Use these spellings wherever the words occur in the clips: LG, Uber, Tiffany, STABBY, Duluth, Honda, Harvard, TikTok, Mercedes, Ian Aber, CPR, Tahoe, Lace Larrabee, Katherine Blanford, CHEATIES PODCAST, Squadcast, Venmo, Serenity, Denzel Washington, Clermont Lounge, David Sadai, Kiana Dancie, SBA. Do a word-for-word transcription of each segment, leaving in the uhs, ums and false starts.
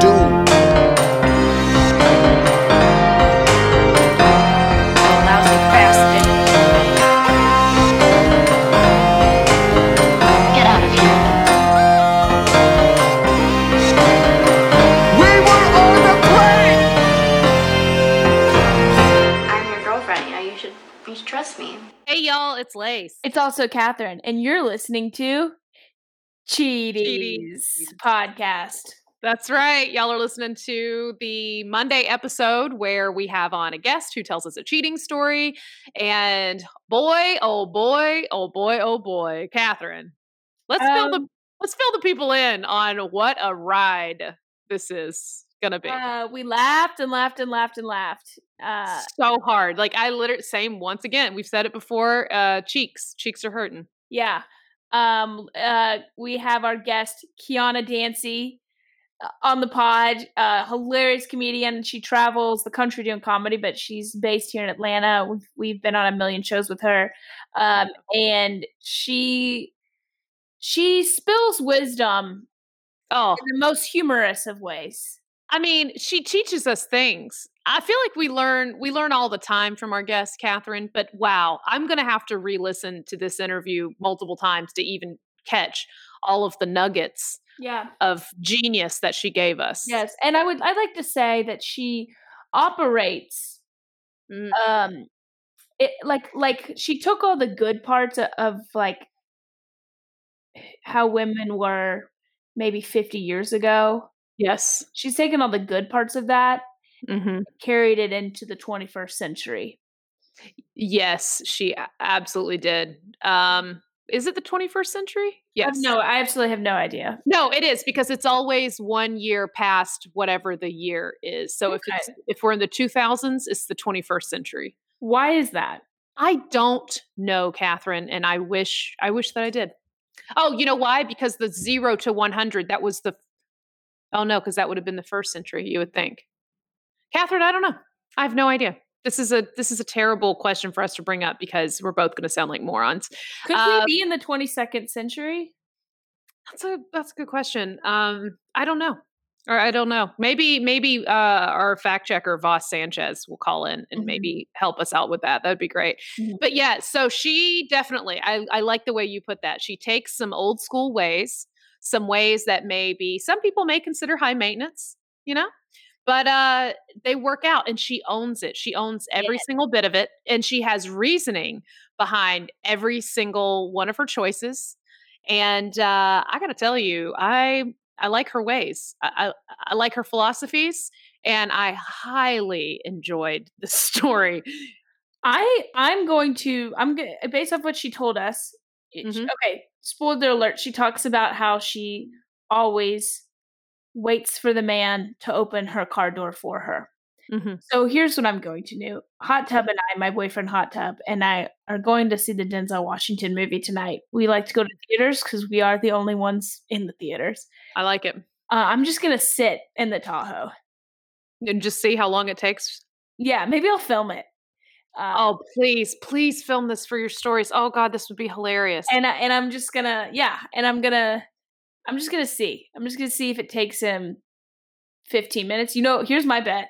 doomed. Lousy bastard. Get out of here. We were on the plane! I'm your girlfriend. You know, you should, you should trust me. Hey y'all, it's Lace. It's also Katherine, and you're listening to CHEATIES Podcast. That's right. Y'all are listening to the Monday episode where we have on a guest who tells us a cheating story. And boy, oh boy, oh boy, oh boy, Katherine. Let's um, fill the let's fill the people in on what a ride this is gonna be. Uh, we laughed and laughed and laughed and laughed. Uh, so hard. Like I literally, same once again, we've said it before, uh, cheeks, cheeks are hurting. Yeah. Um, uh, we have our guest, Kiana Dancie, uh, on the pod, uh, hilarious comedian. She travels the country doing comedy, but she's based here in Atlanta. We've, we've been on a million shows with her. Um, and she, she spills wisdom oh. in the most humorous of ways. I mean, she teaches us things. I feel like we learn we learn all the time from our guest, Katherine, but wow, I'm going to have to re-listen to this interview multiple times to even catch all of the nuggets yeah. of genius that she gave us. Yes, and I would I'd like to say that she operates mm. um it, like like she took all the good parts of, of like how women were maybe fifty years ago. Yes. She's taken all the good parts of that. Mm-hmm. Carried it into the twenty-first century. Yes, she absolutely did. Um, is it the twenty-first century? Yes. No, I absolutely have no idea. No, it is because it's always one year past whatever the year is. So okay. if it's, if we're in the two thousands, it's the twenty-first century. Why is that? I don't know, Katherine, and I wish I wish that I did. Oh, you know why? Because the zero to one hundred, that was the oh no, because that would have been the first century, you would think. Katherine, I don't know. I have no idea. This is a this is a terrible question for us to bring up because we're both going to sound like morons. Could um, we be in the twenty-second century? That's a that's a good question. Um, I don't know, or I don't know. Maybe maybe uh, our fact checker Voss Sanchez will call in and mm-hmm. maybe help us out with that. That'd be great. Mm-hmm. But yeah, so she definitely. I I like the way you put that. She takes some old school ways, some ways that maybe some people may consider high maintenance. You know. But uh, they work out and she owns it. She owns every yeah. single bit of it. And she has reasoning behind every single one of her choices. And uh, I got to tell you, I I like her ways. I, I, I like her philosophies. And I highly enjoyed the story. I, I'm going to, I'm going to, based off what she told us. Mm-hmm. She, okay, spoiler alert. She talks about how she always waits for the man to open her car door for her. Mm-hmm. So here's what I'm going to do. Hot Tub and I, my boyfriend Hot Tub, and I are going to see the Denzel Washington movie tonight. We like to go to theaters because we are the only ones in the theaters. I like it. Uh, I'm just going to sit in the Tahoe. And just see how long it takes? Yeah, maybe I'll film it. Um, oh, please, please film this for your stories. Oh, God, this would be hilarious. And, I, and I'm just going to, yeah, and I'm going to I'm just going to see. I'm just going to see if it takes him fifteen minutes. You know, here's my bet.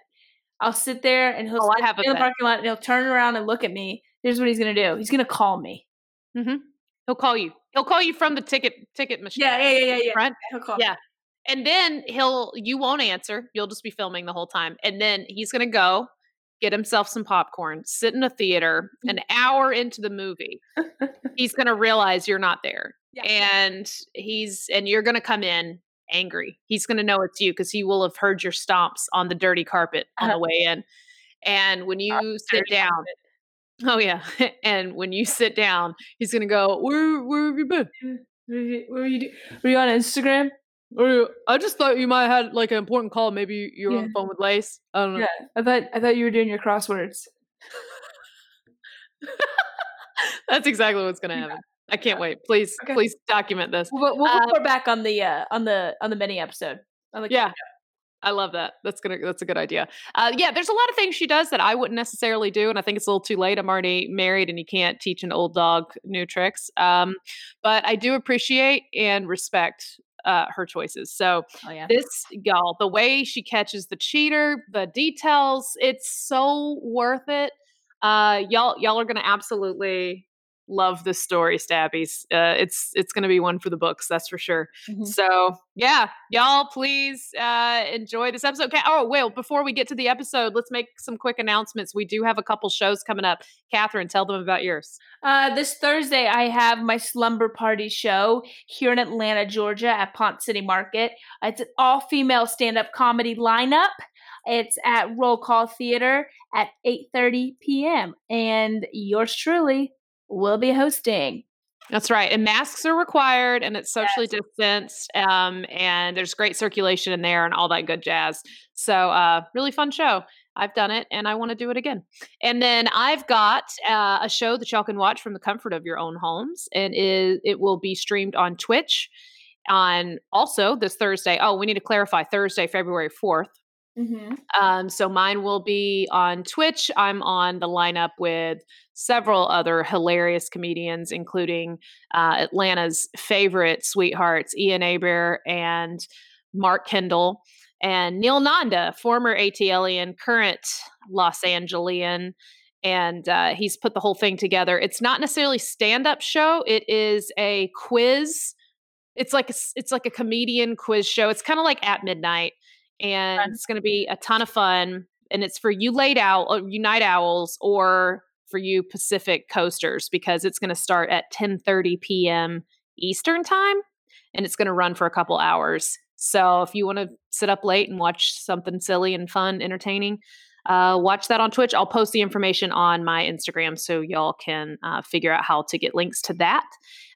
I'll sit there and he'll oh, sit in the parking lot and he'll turn around and look at me. Here's what he's going to do. He's going to call me. Mm-hmm. He'll call you. He'll call you from the ticket ticket machine. Yeah, yeah, yeah, yeah. Front. He'll call. Yeah. And then he'll you won't answer. You'll just be filming the whole time. And then he's going to go get himself some popcorn, sit in a theater, an hour into the movie. He's going to realize you're not there. Yeah. And he's, and you're going to come in angry. He's going to know it's you because he will have heard your stomps on the dirty carpet on uh-huh. the way in. And when you oh, sit down, carpet. oh yeah. And when you sit down, he's going to go, where, where have you been? Where were you, do- were you on Instagram? You, I just thought you might have had like an important call. Maybe you were yeah. on the phone with Lace. I don't know. Yeah. I thought, I thought you were doing your crosswords. That's exactly what's going to happen. Yeah. I can't wait. Please, okay. please document this. We'll, we'll, we'll um, report back on the uh, on the on the mini episode. On the yeah, I love that. That's gonna. That's a good idea. Uh, yeah, there's a lot of things she does that I wouldn't necessarily do, and I think it's a little too late. I'm already married, and you can't teach an old dog new tricks. Um, but I do appreciate and respect uh, her choices. So oh, yeah. this, y'all, the way she catches the cheater, the details, it's so worth it. Uh, y'all, y'all are gonna absolutely love this story, Stabbies. Uh, it's it's going to be one for the books, that's for sure. Mm-hmm. So, yeah, y'all, please uh, enjoy this episode. Okay. Oh, well, before we get to the episode, let's make some quick announcements. We do have a couple shows coming up. Katherine, tell them about yours. Uh, this Thursday, I have my Slumber Party show here in Atlanta, Georgia, at Pont City Market. It's an all-female stand-up comedy lineup. It's at Roll Call Theater at eight thirty p.m. And yours truly will be hosting. That's right. And masks are required, and it's socially yes. distanced. Um, and there's great circulation in there and all that good jazz. So uh, really fun show. I've done it, and I want to do it again. And then I've got uh, a show that y'all can watch from the comfort of your own homes. And it, it will be streamed on Twitch on also this Thursday. Oh, we need to clarify Thursday, February fourth. Mm-hmm. Um, so mine will be on Twitch. I'm on the lineup with several other hilarious comedians, including uh, Atlanta's favorite sweethearts, Ian Aber and Mark Kendall and Neil Nanda, former ATLian, current Los Angelian. And uh, he's put the whole thing together. It's not necessarily stand-up show. It is a quiz. It's like a, it's like a comedian quiz show. It's kind of like At Midnight. And fun. It's going to be a ton of fun. And it's for you late owl, you night owls, or for you Pacific coasters, because it's going to start at ten thirty p.m. Eastern time, and it's going to run for a couple hours. So if you want to sit up late and watch something silly and fun, entertaining, uh, watch that on Twitch. I'll post the information on my Instagram so y'all can uh, figure out how to get links to that.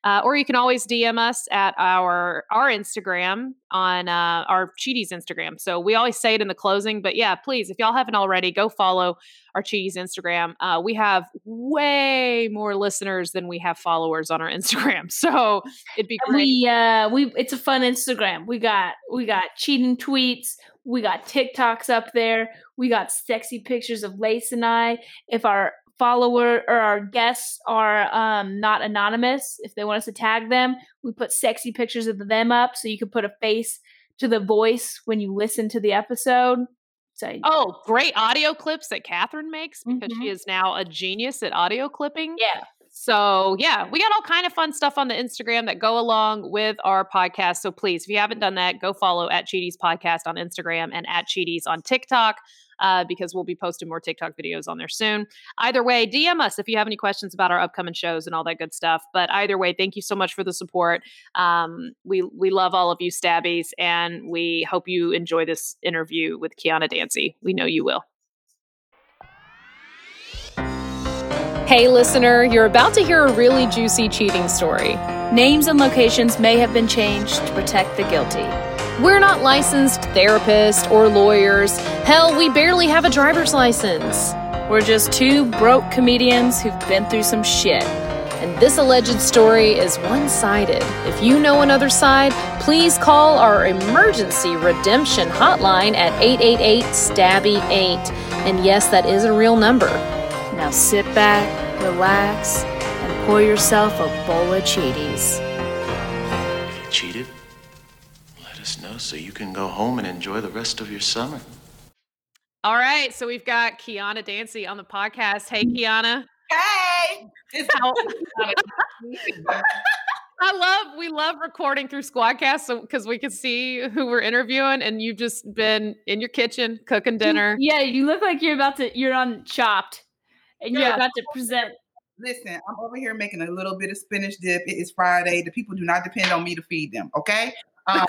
Uh, or you can always D M us at our our Instagram on uh, our Cheaties Instagram. So we always say it in the closing, but yeah, please, if y'all haven't already, go follow our Cheaties Instagram. Uh, we have way more listeners than we have followers on our Instagram, so it'd be great. We uh, we it's a fun Instagram. We got we got cheating tweets. We got TikToks up there. We got sexy pictures of Lace and I. If our follower or our guests are um, not anonymous, if they want us to tag them, we put sexy pictures of them up so you can put a face to the voice when you listen to the episode. So oh, great audio clips that Katherine makes, because mm-hmm. she is now a genius at audio clipping. Yeah. So yeah, we got all kind of fun stuff on the Instagram that go along with our podcast. So please, if you haven't done that, go follow at Cheaties Podcast on Instagram and at Cheaties on TikTok. Uh, because we'll be posting more TikTok videos on there soon. Either way, D M us if you have any questions about our upcoming shows and all that good stuff. But either way, thank you so much for the support. Um, we we love all of you Stabbies, and we hope you enjoy this interview with Kiana Dancie. We know you will. Hey, listener, you're about to hear a really juicy cheating story. Names and locations may have been changed to protect the guilty. We're not licensed therapists or lawyers. Hell, we barely have a driver's license. We're just two broke comedians who've been through some shit. And this alleged story is one-sided. If you know another side, please call our emergency redemption hotline at eight eight eight STABBY eight. And yes, that is a real number. Now sit back, relax, and pour yourself a bowl of Cheaties. You cheated? Know so you can go home and enjoy the rest of your summer. All right, so we've got Kiana Dancie on the podcast. Hey, Kiana. Hey. I love, we love recording through Squadcast, so because we can see who we're interviewing, and you've just been in your kitchen cooking dinner. Yeah, you look like you're about to, you're on Chopped, and you're yeah. about to present. Listen, I'm over here making a little bit of spinach dip. It is Friday. The people do not depend on me to feed them, okay? Um,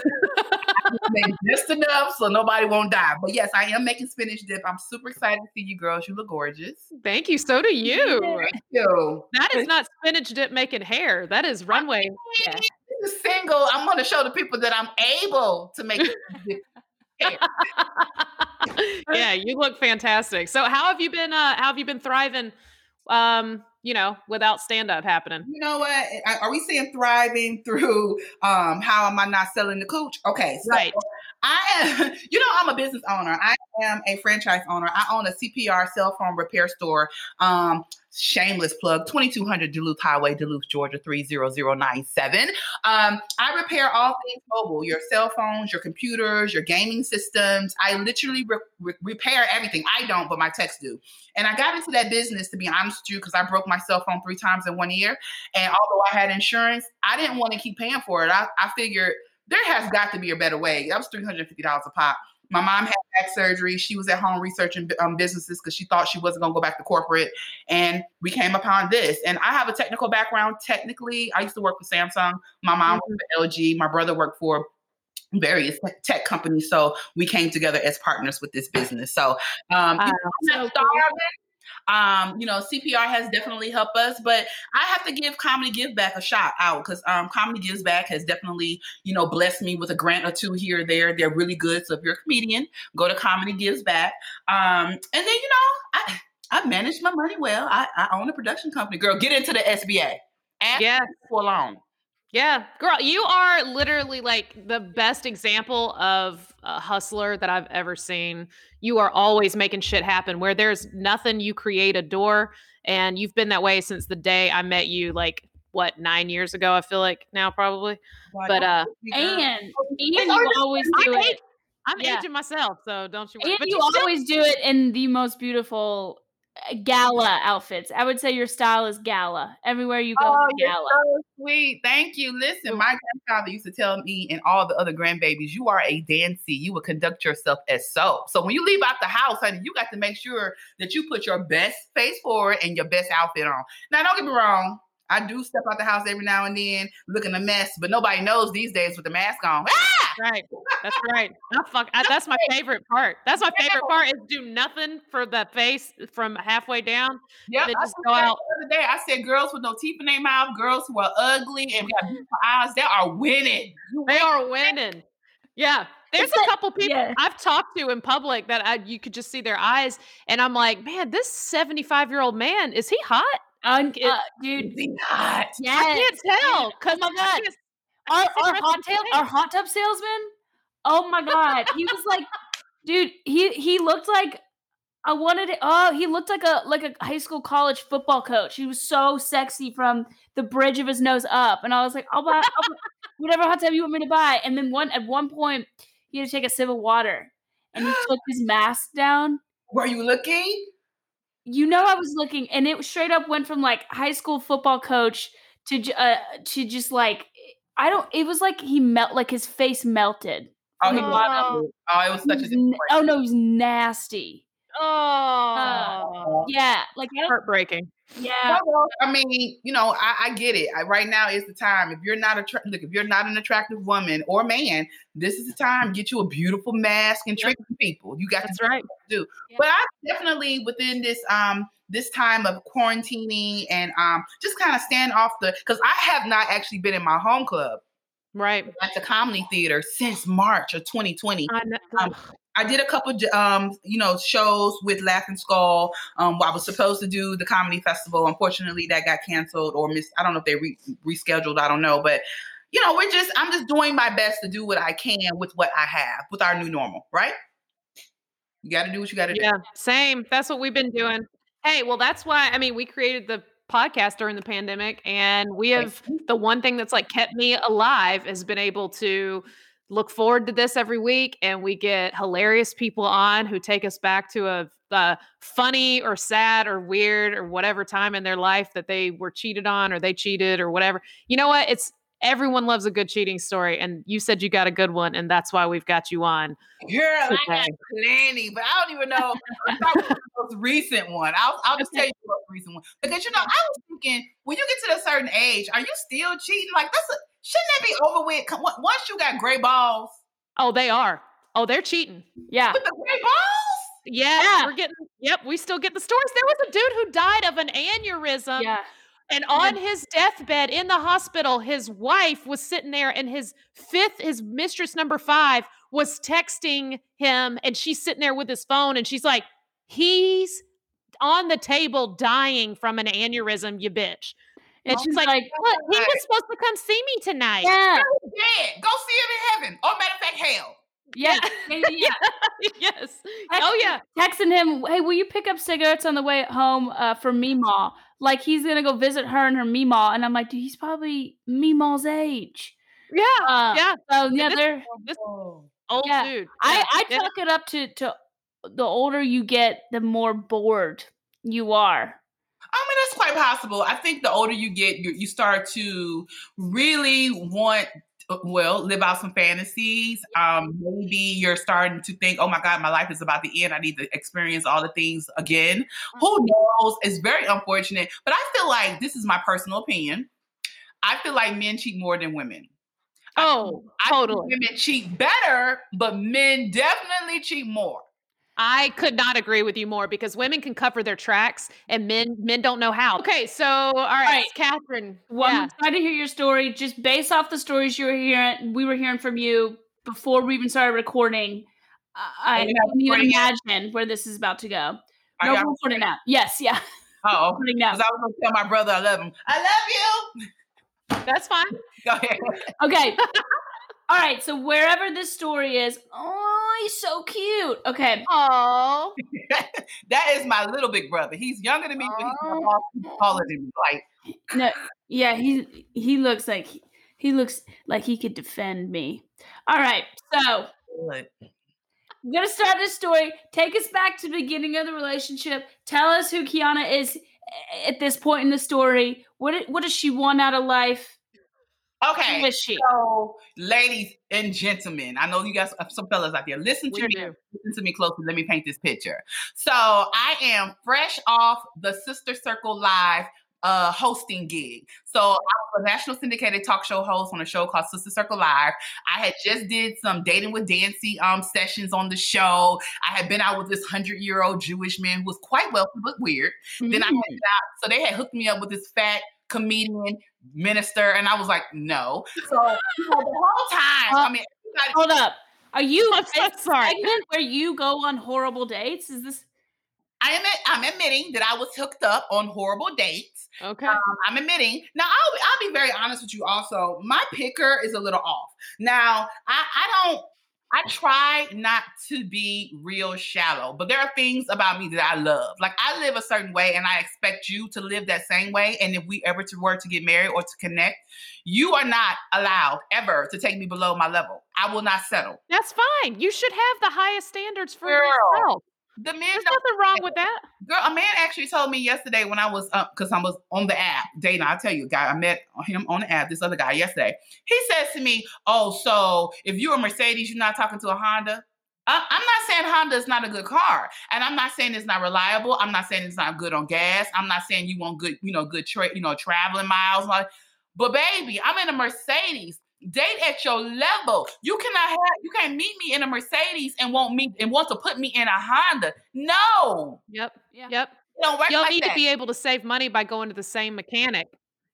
just enough so nobody won't die. But yes, I am making spinach dip. I'm super excited to see you girls. You look gorgeous. Thank you. So do you. Thank you. That is not spinach dip making hair. That is runway. I'm yeah. single. I'm going to show the people that I'm able to make dip hair. Yeah, you look fantastic. So how have you been? Uh, how have you been thriving? Um, you know, without stand-up happening. You know what? Are we saying thriving through um, how am I not selling the cooch? Okay. So right. I am, you know, I'm a business owner. I am a franchise owner. I own a C P R cell phone repair store. Um, shameless plug, twenty-two hundred Duluth Highway, Duluth, Georgia, three zero zero nine seven. Um, I repair all things mobile, your cell phones, your computers, your gaming systems. I literally re- re- repair everything. I don't, but my techs do. And I got into that business, to be honest with you, because I broke my cell phone three times in one year. And although I had insurance, I didn't want to keep paying for it. I, I figured there has got to be a better way. That was three hundred fifty dollars a pop. My mom had back surgery. She was at home researching um, businesses because she thought she wasn't going to go back to corporate. And we came upon this. And I have a technical background. Technically, I used to work for Samsung. My mom mm-hmm. worked for L G. My brother worked for various tech companies. So we came together as partners with this business. So, um, uh, you know, so um, you know, C P R has definitely helped us, but I have to give Comedy Give Back a shout out because um, Comedy Gives Back has definitely, you know, blessed me with a grant or two here or there. They're really good. So if you're a comedian, go to Comedy Gives Back. Um, and then, you know, I, I manage my money well. I, I own a production company. Girl, get into the S B A. Ask yes. for a loan. Yeah, girl, you are literally like the best example of a hustler that I've ever seen. You are always making shit happen where there's nothing. You create a door, and you've been that way since the day I met you, like, what, nine years ago, I feel like now probably. Why but uh, and, and you always do I'm it. Age, I'm yeah. aging myself, so don't you worry. And but you, you always still- do it in the most beautiful gala outfits. I would say your style is gala. Everywhere you go, oh, you're gala. So sweet. Thank you. Listen, my grandfather used to tell me and all the other grandbabies, you are a Dancie. You will conduct yourself as so. So when you leave out the house, honey, you got to make sure that you put your best face forward and your best outfit on. Now, don't get me wrong. I do step out the house every now and then looking a mess, but nobody knows these days with the mask on. Ah! Right. That's right. I fuck, I, that's my favorite part. That's my favorite part is do nothing for the face from halfway down. Yeah. Just go out. The other day, I said girls with no teeth in their mouth, girls who are ugly and got beautiful eyes, they are winning. They are winning. Yeah. There's a couple people yeah. I've talked to in public that I, you could just see their eyes. And I'm like, man, this seventy-five-year-old man, is he hot? Un- uh, dude, not. Yes. I can't tell because oh my god, our our hot tail, our hot tub salesman. Oh my god, he was like, dude, he he looked like I wanted. It, oh, he looked like a like a high school college football coach. He was so sexy from the bridge of his nose up, and I was like, I'll buy, I'll buy whatever hot tub you want me to buy. And then one at one point, he had to take a sip of water, and he took his mask down. Were you looking? You know, I was looking, and it straight up went from like high school football coach to uh, to just like I don't. It was like he melt, like his face melted. Oh, he oh, it was such a disappointment. Oh no, he's nasty. Oh, uh, yeah, like heartbreaking. Yeah, well, I mean, you know, I, I get it. I, right now is the time. If you're not attra- look, if you're not an attractive woman or man, this is the time. Get you a beautiful mask and treat people. You got that's to right. do. Yeah. But I definitely within this um this time of quarantining and um just kind of stand off the because I have not actually been in my home club right at the comedy theater since March of twenty twenty. I know. Um, I did a couple, um, you know, shows with Laughing Skull. Um, I was supposed to do the comedy festival. Unfortunately, that got canceled or missed. I don't know if they re- rescheduled. I don't know. But, you know, we're just I'm just doing my best to do what I can with what I have with our new normal. Right. You got to do what you got to do. Yeah, same. That's what we've been doing. Hey, well, that's why. I mean, we created the podcast during the pandemic, and we have the one thing that's like kept me alive has been able to look forward to this every week, and we get hilarious people on who take us back to a, a funny or sad or weird or whatever time in their life that they were cheated on or they cheated or whatever. You know what? It's everyone loves a good cheating story, and you said you got a good one, and that's why we've got you on. Girl, I got plenty, but I don't even know the most recent one. I'll, I'll just tell you the most recent one. Because, you know, I was thinking, when you get to a certain age, are you still cheating? Like, that's a shouldn't that be over with? Once you got gray balls. Oh, they are. Oh, they're cheating. Yeah. With the gray balls? Yeah. yeah. We're getting, yep. We still get the stories. There was a dude who died of an aneurysm. Yeah. And on his deathbed in the hospital, his wife was sitting there, and his fifth, his mistress number five was texting him, and she's sitting there with his phone, and she's like, he's on the table dying from an aneurysm, you bitch. And oh, she's like, like look, he was supposed to come see me tonight. Yeah. Go see him in heaven. Or matter of fact, hell. Yeah. yeah, yeah, yeah. Yes. Texting, oh yeah. Texting him, hey, will you pick up cigarettes on the way home uh, for Meemaw? Like he's gonna go visit her and her Meemaw, and I'm like, dude, he's probably Meemaw's age. Yeah, uh, yeah. So yeah, this, they're this old yeah. dude. I I yeah. chalk it up to to the older you get, the more bored you are. I mean, that's quite possible. I think the older you get, you, you start to really want. Well, live out some fantasies. Um, maybe you're starting to think, oh my God, my life is about to end. I need to experience all the things again. Mm-hmm. Who knows? It's very unfortunate. But I feel like, this is my personal opinion, I feel like men cheat more than women. Oh, I feel, totally. I feel women cheat better, but men definitely cheat more. I could not agree with you more, because women can cover their tracks and men men don't know how. Okay, so all right, all right. Katherine. Well, yeah. I'm excited to hear your story. Just based off the stories you were hearing, we were hearing from you before we even started recording. Uh, I can't even imagine where this is about to go. No, we're recording now. Yes, yeah. Oh, recording now. Because I was going to tell my brother I love him. I love you. That's fine. Go ahead. Okay. All right, so wherever this story is, oh, he's so cute. Okay. Oh. That is my little big brother. He's younger than me, but he's taller than me. Like, no, yeah, he he looks like he looks like he could defend me. All right, so I'm gonna start this story. Take us back to the beginning of the relationship. Tell us who Kiana is at this point in the story. What what does she want out of life? Okay, so ladies and gentlemen, I know you guys, some fellas out there, listen to we me, do. listen to me closely. Let me paint this picture. So I am fresh off the Sister Circle Live uh, hosting gig. So I was a national syndicated talk show host on a show called Sister Circle Live. I had just did some dating with Dancie um, sessions on the show. I had been out with this hundred-year-old Jewish man who was quite wealthy but weird. Mm-hmm. Then I had out, so they had hooked me up with this fat comedian, minister, and I was like, no. So you know, the whole time, uh, I mean, everybody- hold up. Are you I'm so sorry. Segment where you go on horrible dates? Is this? I am. I'm admitting that I was hooked up on horrible dates. Okay. Um, I'm admitting. Now, I'll, I'll be very honest with you. Also, my picker is a little off. Now, I, I don't. I try not to be real shallow, but there are things about me that I love. Like, I live a certain way, and I expect you to live that same way. And if we ever to were to get married or to connect, you are not allowed ever to take me below my level. I will not settle. That's fine. You should have the highest standards for Girl. yourself. The men There's nothing wrong with that. Girl, a man actually told me yesterday when I was up, because I was on the app dating. I'll tell you, guy, I met him on the app, this other guy yesterday. He says to me, oh, so if you're a Mercedes, you're not talking to a Honda? Uh, I'm not saying Honda is not a good car. And I'm not saying it's not reliable. I'm not saying it's not good on gas. I'm not saying you want good, you know, good tra- you know, traveling miles. Like, but baby, I'm in a Mercedes. Date at your level. You cannot have. You can't meet me in a Mercedes and want me and want to put me in a Honda. No. Yep. Yeah. Yep. Don't work Y'all like need that. to be able to save money by going to the same mechanic.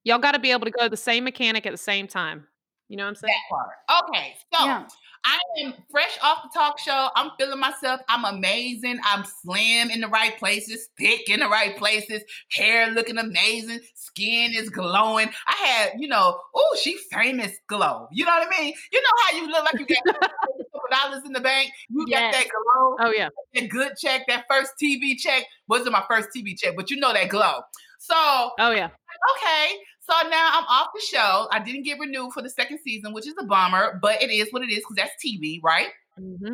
Y'all got to be able to go to the same mechanic at the same time. You know what I'm saying? That part. Okay. So yeah. I am fresh off the talk show. I'm feeling myself. I'm amazing. I'm slim in the right places, thick in the right places, hair looking amazing, skin is glowing. I had, you know, oh, she famous glow. You know what I mean? You know how you look like you got a couple dollars in the bank? You yes. got that glow. Oh, yeah. That good check, that first T V check. Wasn't my first T V check, but you know that glow. So, oh, yeah. Okay. So now I'm off the show. I didn't get renewed for the second season, which is a bummer, but it is what it is because that's T V, right? Mm-hmm. Yep.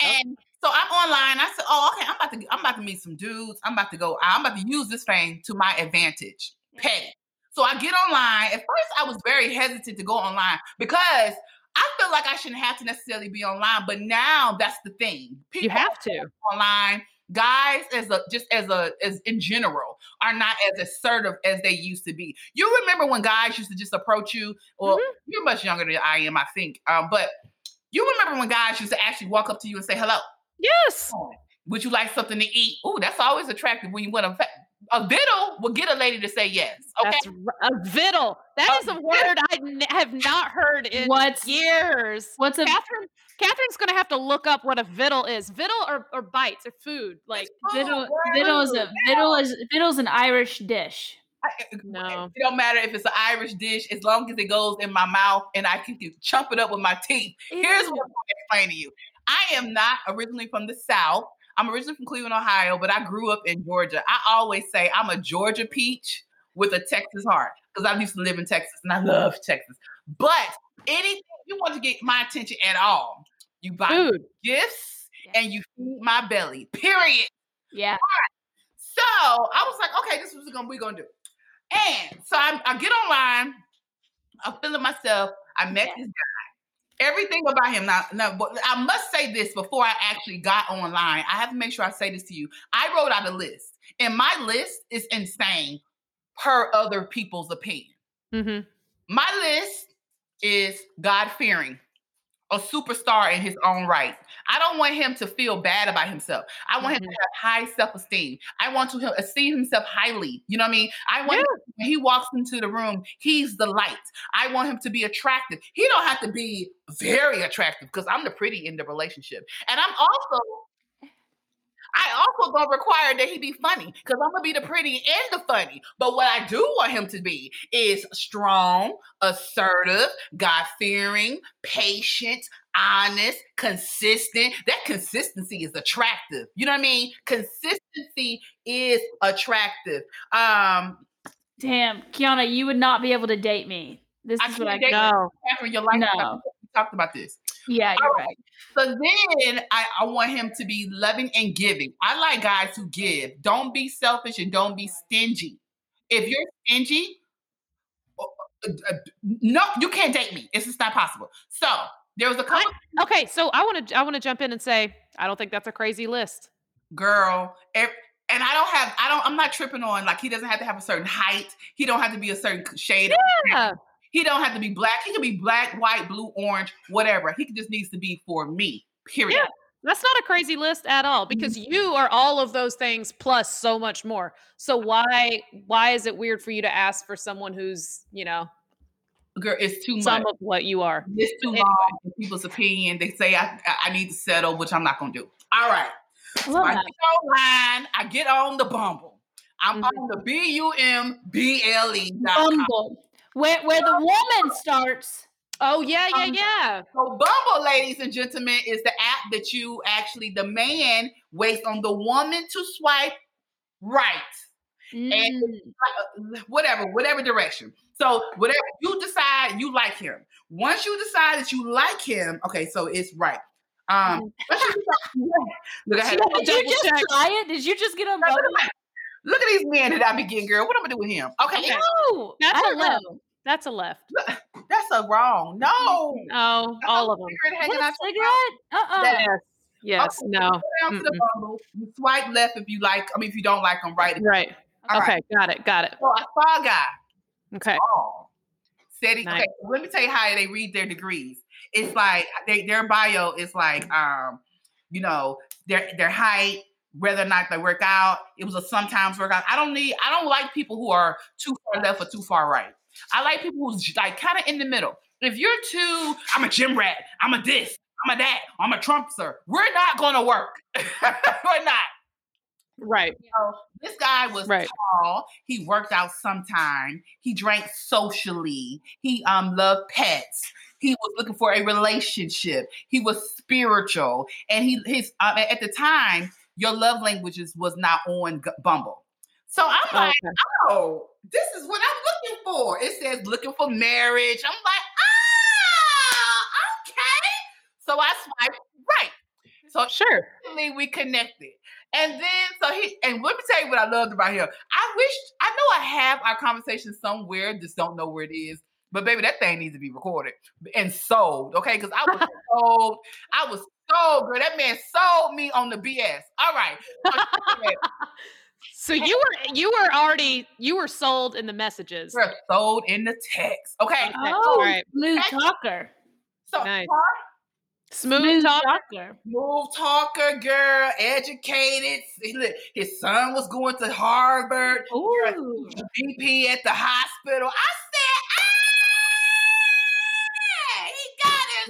And so I'm online. I said, "Oh, okay. I'm about to. I'm about to meet some dudes. I'm about to go. I'm about to use this thing to my advantage. Pay." So I get online. At first, I was very hesitant to go online because I feel like I shouldn't have to necessarily be online. But now that's the thing. People you have to online. Guys, as a just as a as in general, are not as assertive as they used to be. You remember when guys used to just approach you, or mm-hmm. you're much younger than I am, I think. Um, but you remember when guys used to actually walk up to you and say hello? Yes. Oh, would you like something to eat? Oh, that's always attractive when you want a fa- a viddle will get a lady to say yes. Okay, that's r- a viddle. That a is a viddle. word I n- have not heard in What's, years. What's a Katherine? Katherine's gonna have to look up what a viddle is. Viddle or, or bites or food. Like viddle, viddle is a viddle is viddle's an Irish dish. I, no, it don't matter if it's an Irish dish as long as it goes in my mouth and I can, can chomp it up with my teeth. Ew. Here's what I'm explaining to you. I am not originally from the South. I'm originally from Cleveland, Ohio, but I grew up in Georgia. I always say I'm a Georgia peach with a Texas heart because I used to live in Texas and I love Texas. But anything you want to get my attention at all, you buy Food. gifts yeah. and you feed my belly, period. Yeah. Right. So I was like, okay, this is what we're gonna, we're gonna do. And so I, I get online. I'm feeling myself. I met yeah. this guy. Everything about him. Now, now, but I must say this before I actually got online. I have to make sure I say this to you. I wrote out a list, and my list is insane per other people's opinion. Mm-hmm. My list is God-fearing, a superstar in his own right. I don't want him to feel bad about himself. I want mm-hmm. him to have high self-esteem. I want to esteem himself highly. You know what I mean? I want yeah. him, when he walks into the room, he's the light. I want him to be attractive. He don't have to be very attractive because I'm the pretty in the relationship. And I'm also, I also don't require that he be funny because I'm going to be the pretty and the funny. But what I do want him to be is strong, assertive, God-fearing, patient, honest, consistent. That consistency is attractive. You know what I mean? Consistency is attractive. Um, Damn, Kiana, you would not be able to date me. This I is what I know. After your life, no. We talked about this. Yeah, you're right. right. So then I, I want him to be loving and giving. I like guys who give. Don't be selfish and don't be stingy. If you're stingy, no, you can't date me. It's just not possible. So there was a couple. I, okay, so I want to I want to jump in and say I don't think that's a crazy list, girl. Every, and I don't have I don't I'm not tripping on like he doesn't have to have a certain height. He don't have to be a certain shade. Yeah. Of He don't have to be black. He can be black, white, blue, orange, whatever. He just needs to be for me, period. Yeah, that's not a crazy list at all because mm-hmm. you are all of those things plus so much more. So why why is it weird for you to ask for someone who's, you know, girl, it's too some much. Some of what you are. It's too anyway. long in people's opinion. They say I, I need to settle, which I'm not going to do. All right. So I get online. I get on the Bumble. I'm mm-hmm. on the B U M B L E Bumble. Where where the woman starts. Oh, yeah, yeah, yeah. So Bumble, ladies and gentlemen, is the app that you actually, the man waits on the woman to swipe right. Mm. And whatever, whatever direction. So whatever you decide, you like him. Once you decide that you like him, okay, so it's right. Um, you, look, I had Did you just check. try it? Did you just get on Bumble? Look at these men that I be getting, girl. What am I going to do with him? Okay. No, that's I a left. That's a left. That's a wrong. No. No, no all of them. What a cigarette? Uh-uh. Yes. Yes, okay, no. Go down to the Bumble. You swipe left if you like. I mean, if you don't like them, right. Right. All okay, right. got it, got it. So I saw a guy. Okay. Oh. Said he, nice. Okay, let me tell you how they read their degrees. It's like, they, their bio is like, um, you know, their their height, whether or not they work out. It was a sometimes workout. I don't need, I don't like people who are too far left or too far right. I like people who's like kind of in the middle. If you're too, I'm a gym rat, I'm a this, I'm a that, I'm a Trumpster, we're not going to work. We're not. Right. You know, this guy was right. tall. He worked out sometime. He drank socially. He um loved pets. He was looking for a relationship. He was spiritual. And he his um, at the time, your love languages was not on Bumble. So I'm like, okay. oh, this is what I'm looking for. It says looking for marriage. I'm like, oh, okay. So I swiped right. So sure. We connected. And then, so he, and let me tell you what I loved about him. I wish, I know I have our conversation somewhere, just don't know where it is. But baby, that thing needs to be recorded and sold, okay? Because I was sold. I was sold, girl. That man sold me on the B S. All right. So you were you were already you were sold in the messages. We're sold in the text, okay? Oh, right. Smooth talker. So nice. Talk, smooth, smooth talker. talker. Smooth talker, girl. Educated. His son was going to Harvard. Ooh. V P at the hospital. I said.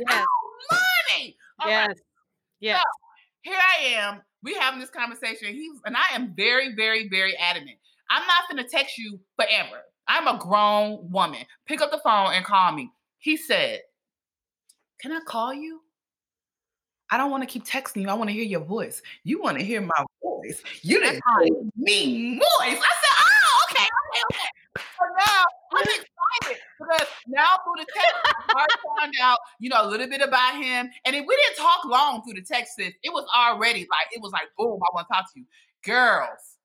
Yes. Oh, money. All yes. Right. Yes. So, here I am. We having this conversation. He's and I am very, very, very adamant. I'm not gonna text you forever. I'm a grown woman. Pick up the phone and call me. He said, "Can I call you?" I don't want to keep texting you. I want to hear your voice. You want to hear my voice. You didn't call me voice. I said, oh, okay, okay, okay. So now I'm excited because now through the text, I found out, you know, a little bit about him. And if we didn't talk long through the text, it was already like, it was like, boom, I want to talk to you. Girls,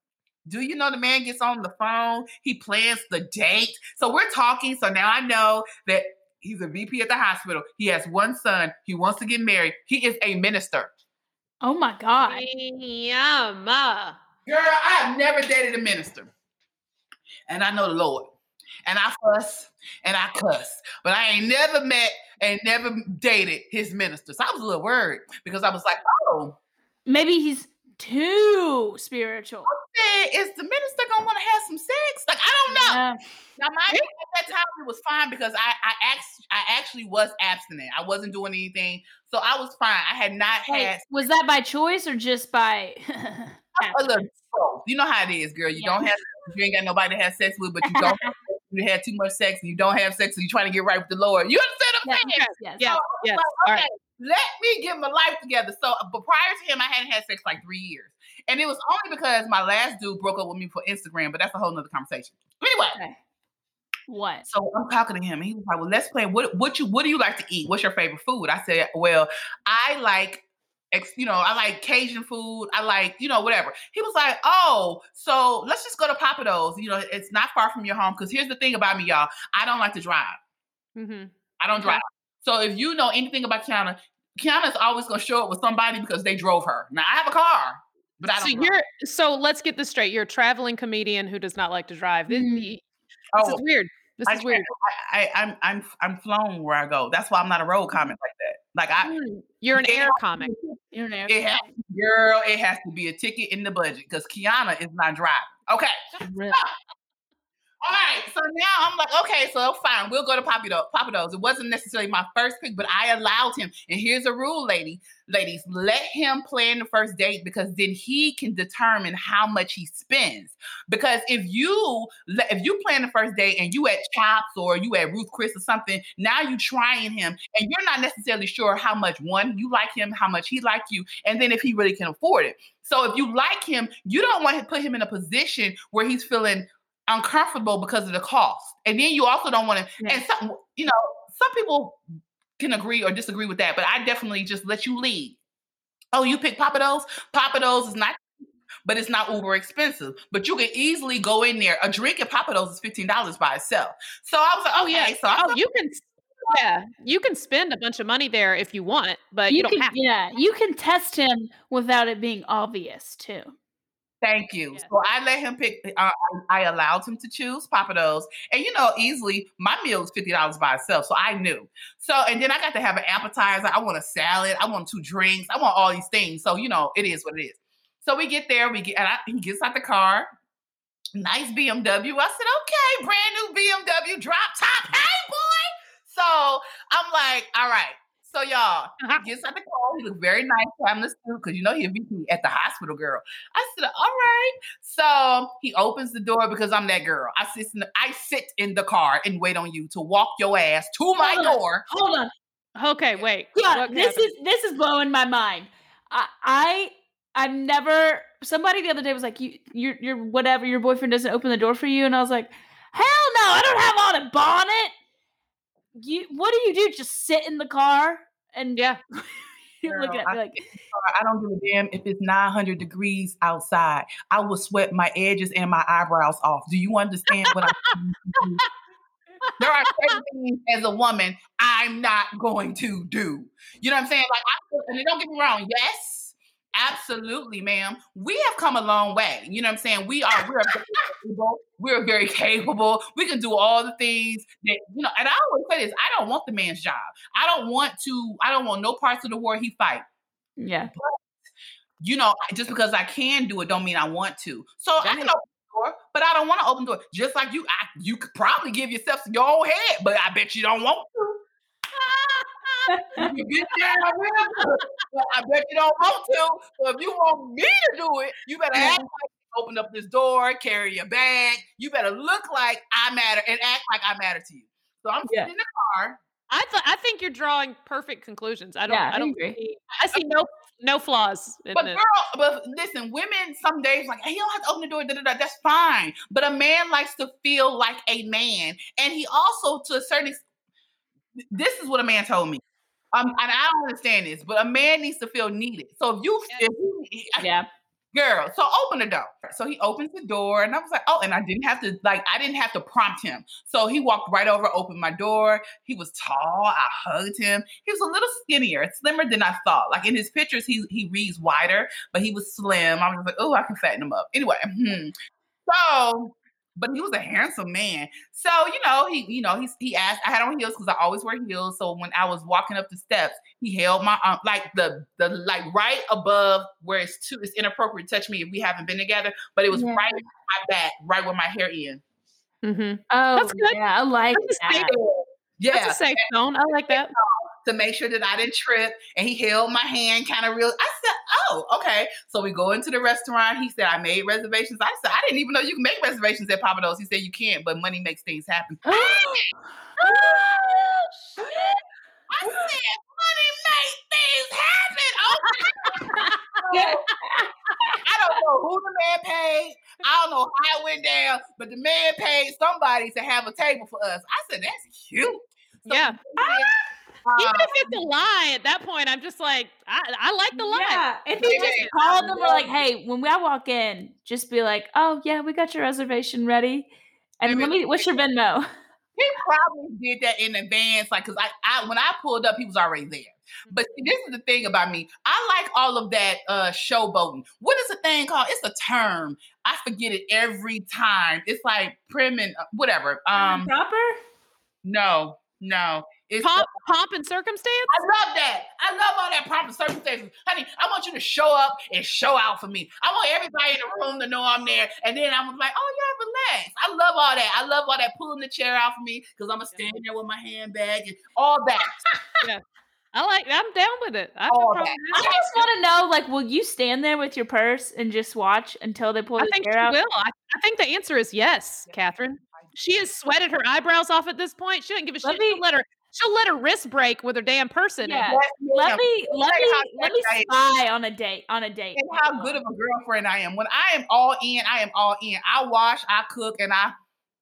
do you know the man gets on the phone? He plans the date. So we're talking. So now I know that he's a V P at the hospital. He has one son. He wants to get married. He is a minister. Oh, my God. Yum. Girl, I have never dated a minister. And I know the Lord. And I fuss and I cuss. But I ain't never met and never dated his minister. So I was a little worried because I was like, oh. Maybe he's too spiritual. I said, is the minister gonna want to have some sex? Like, I don't know. Yeah. Now, mind you, at that time it was fine because I I, ax- I actually was abstinent. I wasn't doing anything, so I was fine. I had not Wait, had. Was that by choice or just by? A little, you know how it is, girl. You yeah. don't have. You ain't got nobody to have sex with, but you don't. have, you had too much sex, and you don't have sex, and so you're trying to get right with the Lord. You understand what I'm saying? Yeah. Yeah. All right. Let me get my life together. So, but prior to him, I hadn't had sex like three years. And it was only because my last dude broke up with me for Instagram, but that's a whole nother conversation. Anyway. Okay. What? So I'm talking to him and he was like, well, let's play. What, what you, what do you like to eat? What's your favorite food? I said, well, I like, you know, I like Cajun food. I like, you know, whatever. He was like, oh, so let's just go to Papadeaux's. You know, it's not far from your home. Cause here's the thing about me, y'all. I don't like to drive. Mm-hmm. I don't drive. So if you know anything about Kiana, Kiana's always going to show up with somebody because they drove her. Now, I have a car, but I don't so know. You're, so let's get this straight. You're a traveling comedian who does not like to drive. This, mm. oh, this is weird. This I, is weird. I, I, I'm I'm I'm flown where I go. That's why I'm not a road comic like that. Like I, mm. You're an air comic. You're an air it comic. Has, girl, it has to be a ticket in the budget because Kiana is not driving. Okay. Really? All right, so now I'm like, okay, so fine, we'll go to Papadeaux's. It wasn't necessarily my first pick, but I allowed him. And here's a rule, lady, ladies, let him plan the first date because then he can determine how much he spends. Because if you if you plan the first date and you at Chops or you at Ruth's Chris or something, now you trying him and you're not necessarily sure how much one you like him, how much he like you, and then if he really can afford it. So if you like him, you don't want to put him in a position where he's feeling uncomfortable because of the cost. And then you also don't want to, yeah. and some, you know, some people can agree or disagree with that, but I definitely just let you lead. Oh, you pick Papadeaux's? Papadeaux's is not, but it's not uber expensive, but you can easily go in there. A drink at Papadeaux's is fifteen dollars by itself. So I was like, oh yeah. Okay, so oh, you can, yeah, you can spend a bunch of money there if you want, but you, you don't can, have to. Yeah, you can test him without it being obvious too. Thank you. Yeah. So I let him pick, uh, I allowed him to choose Papadeaux's. And you know, easily my meal is fifty dollars by itself. So I knew. So, and then I got to have an appetizer. I want a salad. I want two drinks. I want all these things. So, you know, it is what it is. So we get there, we get, and I, he gets out the car. Nice B M W. I said, okay, brand new B M W drop top. Hey, boy. So I'm like, all right. So y'all, he gets out the car. He looked very nice, having this suit, because you know he'll be at the hospital, girl. I said, all right. So he opens the door because I'm that girl. I sit, in the, I sit in the car and wait on you to walk your ass to my hold door. On, hold on. Okay, wait. Yeah, this happened? is this is blowing my mind. I, I I've never. Somebody the other day was like, you, you're, you're whatever. Your boyfriend doesn't open the door for you, and I was like, hell no, I don't have on a bonnet. You, what do you do? Just sit in the car and yeah, you're looking at me like, I don't give a damn if it's nine hundred degrees outside. I will sweat my edges and my eyebrows off. Do you understand what I'm doing? There are certain things as a woman I'm not going to do. You know what I'm saying? Like, I, and don't get me wrong. Yes, absolutely, ma'am. We have come a long way. You know what I'm saying? We are. We're people. We're very capable. We can do all the things that, you know, and I always say this, I don't want the man's job. I don't want to, I don't want no parts of the war he fight. Yeah. But, you know, just because I can do it don't mean I want to. So I can open the door, but I don't want to open the door. Just like you, I, you could probably give yourself your own head, but I bet you don't want to. You get down real good. I bet you don't want to. So if you want me to do it, you better act like open up this door, carry your bag. You better look like I matter and act like I matter to you. So I'm yeah. sitting in the car. I th- I think think you're drawing perfect conclusions. I don't. Yeah, I don't. I, see, I see no no flaws. In but it. girl, but listen, women some days like, hey, you don't have to open the door. Da, da, da. That's fine. But a man likes to feel like a man, and he also, to a certain extent, this is what a man told me. Um, and I don't understand this, but a man needs to feel needed. So if you, yeah. If, yeah. Girl, so open the door. So he opens the door, and I was like, oh, and I didn't have to, like, I didn't have to prompt him. So he walked right over, opened my door. He was tall. I hugged him. He was a little skinnier, slimmer than I thought. Like, in his pictures, he he reads wider, but he was slim. I was like, oh, I can fatten him up. Anyway, hmm. so, but he was a handsome man. So, you know, he, you know, he, he asked, I had on heels because I always wear heels. So when I was walking up the steps, he held my arm, like the, the, like right above where it's too, it's inappropriate to touch me if we haven't been together, but it was yeah. right in my back, right where my hair is. Mm-hmm. Oh, that's good. Yeah, I like that's that. Yeah. That's a safe zone. I like that. To make sure that I didn't trip. And he held my hand kind of real. I said, oh, okay. So we go into the restaurant. He said, I made reservations. I said, I didn't even know you can make reservations at Papadeaux's. He said, you can't, but money makes things happen. Oh, shit. I said, money makes things happen. Okay. Yeah. I don't know who the man paid. I don't know how it went down, but the man paid somebody to have a table for us. I said, that's cute. So yeah. I- Even if it's a lie at that point, I'm just like, I, I like the lie. Yeah, if you just called them, we're like, hey, when I walk in, just be like, oh, yeah, we got your reservation ready. And let me, what's your Venmo? He probably did that in advance, like, because I, I, when I pulled up, he was already there. But see, this is the thing about me. I like all of that uh, showboating. What is the thing called? It's a term. I forget it every time. It's like prim and uh, whatever. Um, proper? No, no. It's pomp, the, pomp and circumstance? I love that. I love all that pomp and circumstances. Honey, I want you to show up and show out for me. I want everybody in the room to know I'm there. And then I'm like, oh, y'all relax. I love all that. I love all that pulling the chair out for me because I'm going to stand yeah. there with my handbag and all that. Yeah. I like, I'm down with it. I, no problem. I just want to know, like, will you stand there with your purse and just watch until they pull I the think chair out? I think will. I think the answer is yes, yeah. Katherine. She has sweated her eyebrows off at this point. She didn't give a let shit. Me, She'll let her. She'll let her wrist break with her damn person. Yeah. Let, let me let me let me spy on a date on a date. And how good of a girlfriend I am. When I am all in, I am all in. I wash, I cook, and I.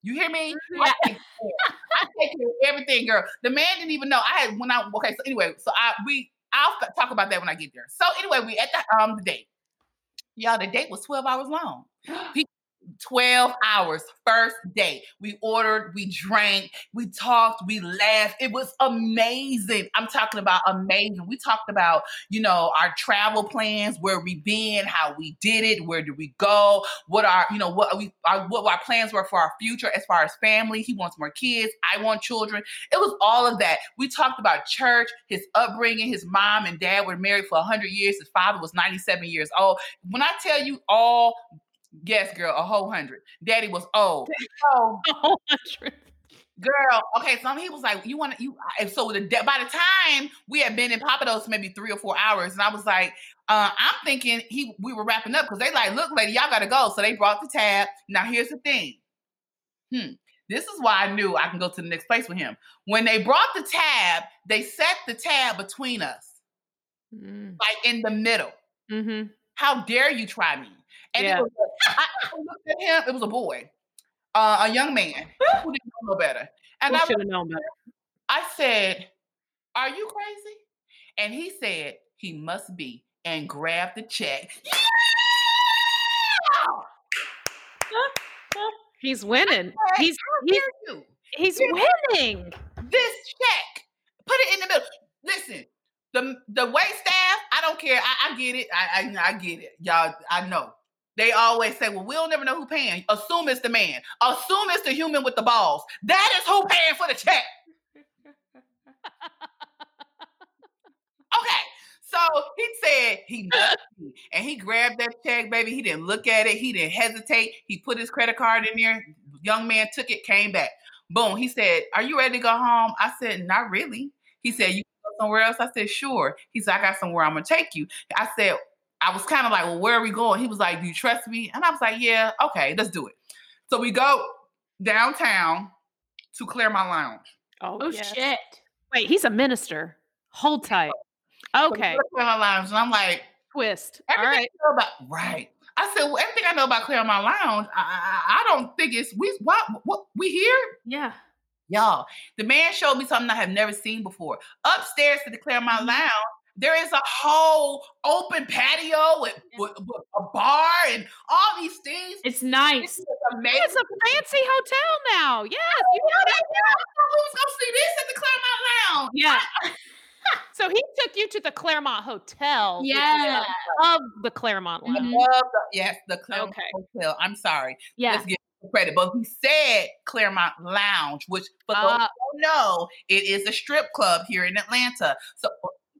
You hear me? Yeah. I take care of everything, girl. The man didn't even know I had when I. Okay, so anyway, so I we I'll talk about that when I get there. So anyway, we at the um the date. Y'all, the date was twelve hours long. People, twelve hours, first day. We ordered, we drank, we talked, we laughed. It was amazing. I'm talking about amazing. We talked about, you know, our travel plans, where we been, how we did it, where did we go, what our, you know, what we, our, what our plans were for our future as far as family. He wants more kids. I want children. It was all of that. We talked about church, his upbringing. His mom and dad were married for one hundred years. His father was ninety-seven years old. When I tell you all, yes, girl, a whole hundred. Daddy was old. So, a whole hundred. Girl, okay, so he was like, you want to, you, and so the, by the time we had been in Papadeaux's maybe three or four hours, and I was like, uh, I'm thinking he, we were wrapping up, because they like, look, lady, y'all got to go. So they brought the tab. Now, here's the thing. Hmm. This is why I knew I can go to the next place with him. When they brought the tab, they set the tab between us, mm. like in the middle. Mm-hmm. How dare you try me? And yeah. it was a, I, I looked at him, it was a boy, uh, a young man who didn't know no better. And I, known better. I said, are you crazy? And he said, he must be, and grabbed the check. Yeah! He's winning. Said, he's he's, you? he's winning. This check. Put it in the middle. Listen. The the wait staff, I don't care. I, I get it. I, I I get it. Y'all, I know. They always say, well, we'll never know who paying. Assume it's the man. Assume it's the human with the balls. That is who paying for the check. Okay. So he said he loved me. And he grabbed that check, baby. He didn't look at it. He didn't hesitate. He put his credit card in there. Young man took it, came back. Boom. He said, are you ready to go home? I said, not really. He said, you somewhere else? I said, sure. He said, I got somewhere I'm gonna take you. I said, I was kind of like, well, where are we going? He was like, do you trust me? And I was like, yeah, okay, let's do it. So we go downtown to Clermont Lounge. Oh, oh yes. shit. Wait, he's a minister. Hold tight. Okay. Lounge, and I'm like, twist. All right. I know about, right. I said, well, everything I know about Clermont Lounge, I, I, I don't think it's, we what, what we here? Yeah. Y'all, the man showed me something I have never seen before. Upstairs to the Clermont Lounge, there is a whole open patio with, with, with a bar and all these things. It's nice. Amazing. It's a fancy hotel now. Yes. Oh, you know that. Who's going to see this at the Clermont Lounge? Yeah. So he took you to the Clermont Hotel. Yeah. Of the Clermont Lounge. Mm-hmm. Of the, yes, the Clermont okay. Hotel. I'm sorry. Yeah. Let's get credit. But he said Clermont Lounge, which for uh, those who don't know, it is a strip club here in Atlanta. So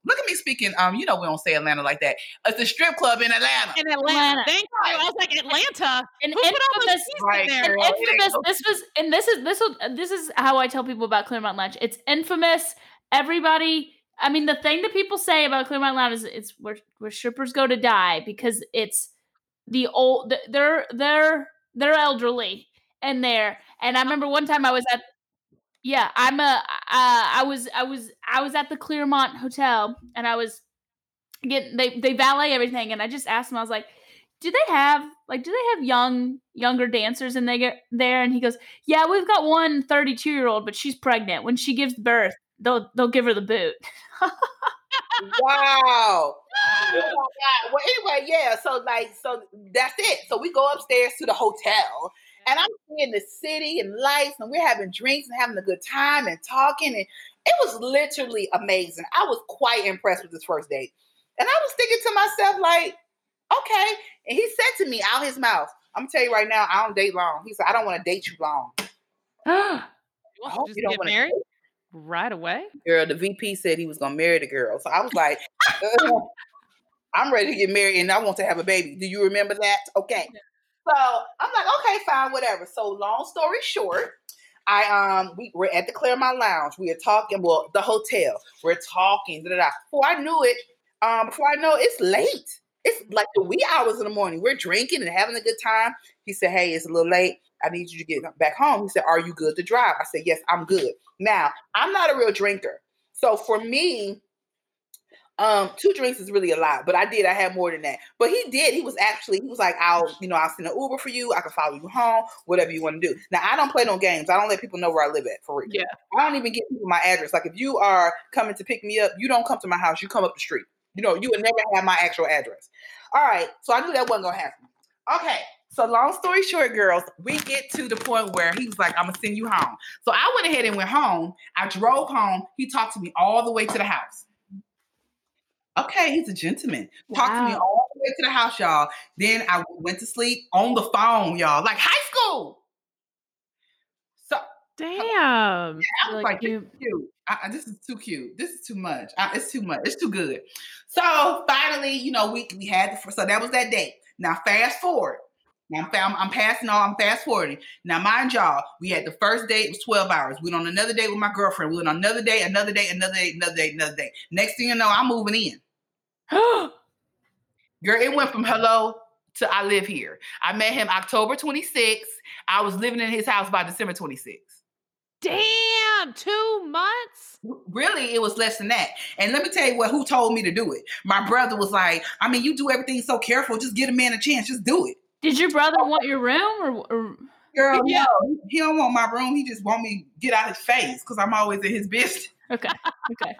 look at me speaking. Um, you know we don't say Atlanta like that. It's a strip club in Atlanta. In Atlanta. Thank right. you. I was like Atlanta. And who put all those right, there? And infamous. Okay. This was and this is this will this is how I tell people about Clermont Lounge. It's infamous. Everybody. I mean, the thing that people say about Clermont Lounge is it's where, where strippers go to die because it's the old, they're, they're, they're elderly in there. And I remember one time I was at, yeah, I'm a, uh, I was, I was, I was at the Clermont Hotel and I was getting, they, they valet everything. And I just asked him, I was like, do they have, like, do they have young, younger dancers in they get there? And he goes, yeah, we've got one thirty-two year old, but she's pregnant. When she gives birth, They'll they'll give her the boot. Wow. Oh God. Well, anyway, yeah. So like, so that's it. So we go upstairs to the hotel, and I'm seeing the city and lights, and we're having drinks and having a good time and talking, and it was literally amazing. I was quite impressed with this first date, and I was thinking to myself like, okay. And he said to me out his mouth, "I'm gonna tell you right now, I don't date long." He said, "I don't want to date you long." I hope you don't want to marry. Right away, girl. The V P said he was gonna marry the girl, so I was like, uh, "I'm ready to get married, and I want to have a baby." Do you remember that? Okay, so I'm like, "Okay, fine, whatever." So, long story short, I um, we were at the Clermont Lounge. We are talking, well, the hotel. We're talking. Da, da, da. Before I knew it, um, before I know it, it's late. It's like the wee hours in the morning. We're drinking and having a good time. He said, "Hey, it's a little late. I need you to get back home." He said, "Are you good to drive?" I said, "Yes, I'm good." Now, I'm not a real drinker. So for me, um, two drinks is really a lot, but I did, I had more than that. But he did, he was actually, he was like, I'll, you know, I'll send an Uber for you. I can follow you home, whatever you want to do. Now, I don't play no games. I don't let people know where I live at, for real. Yeah. I don't even give people my address. Like if you are coming to pick me up, you don't come to my house, you come up the street. You know, you would never have my actual address. All right. So I knew that wasn't going to happen. Okay. So long story short, girls, we get to the point where he was like, I'm going to send you home. So I went ahead and went home. I drove home. He talked to me all the way to the house. Okay, he's a gentleman. Talked wow. to me all the way to the house, y'all. Then I went to sleep on the phone, y'all, like high school. So damn. Yeah, I was like, like you- cute. I, this is too cute. This is too much. I, it's too much. It's too good. So finally, you know, we we had, the, so that was that date. Now fast forward. Now I'm, I'm passing on, I'm fast forwarding. Now mind y'all, we had the first date, it was twelve hours. We went on another date with my girlfriend. We went on another date, another date, another date, another date, another date. Next thing you know, I'm moving in. Girl, it went from hello to I live here. I met him October twenty-sixth. I was living in his house by December twenty-sixth. Damn, two months? Really, it was less than that. And let me tell you what, who told me to do it? My brother was like, I mean, you do everything so careful. Just give a man a chance. Just do it. Did your brother want your room? Or, or... Girl, yeah. No, he don't want my room. He just want me to get out his face because I'm always in his business. Okay, okay.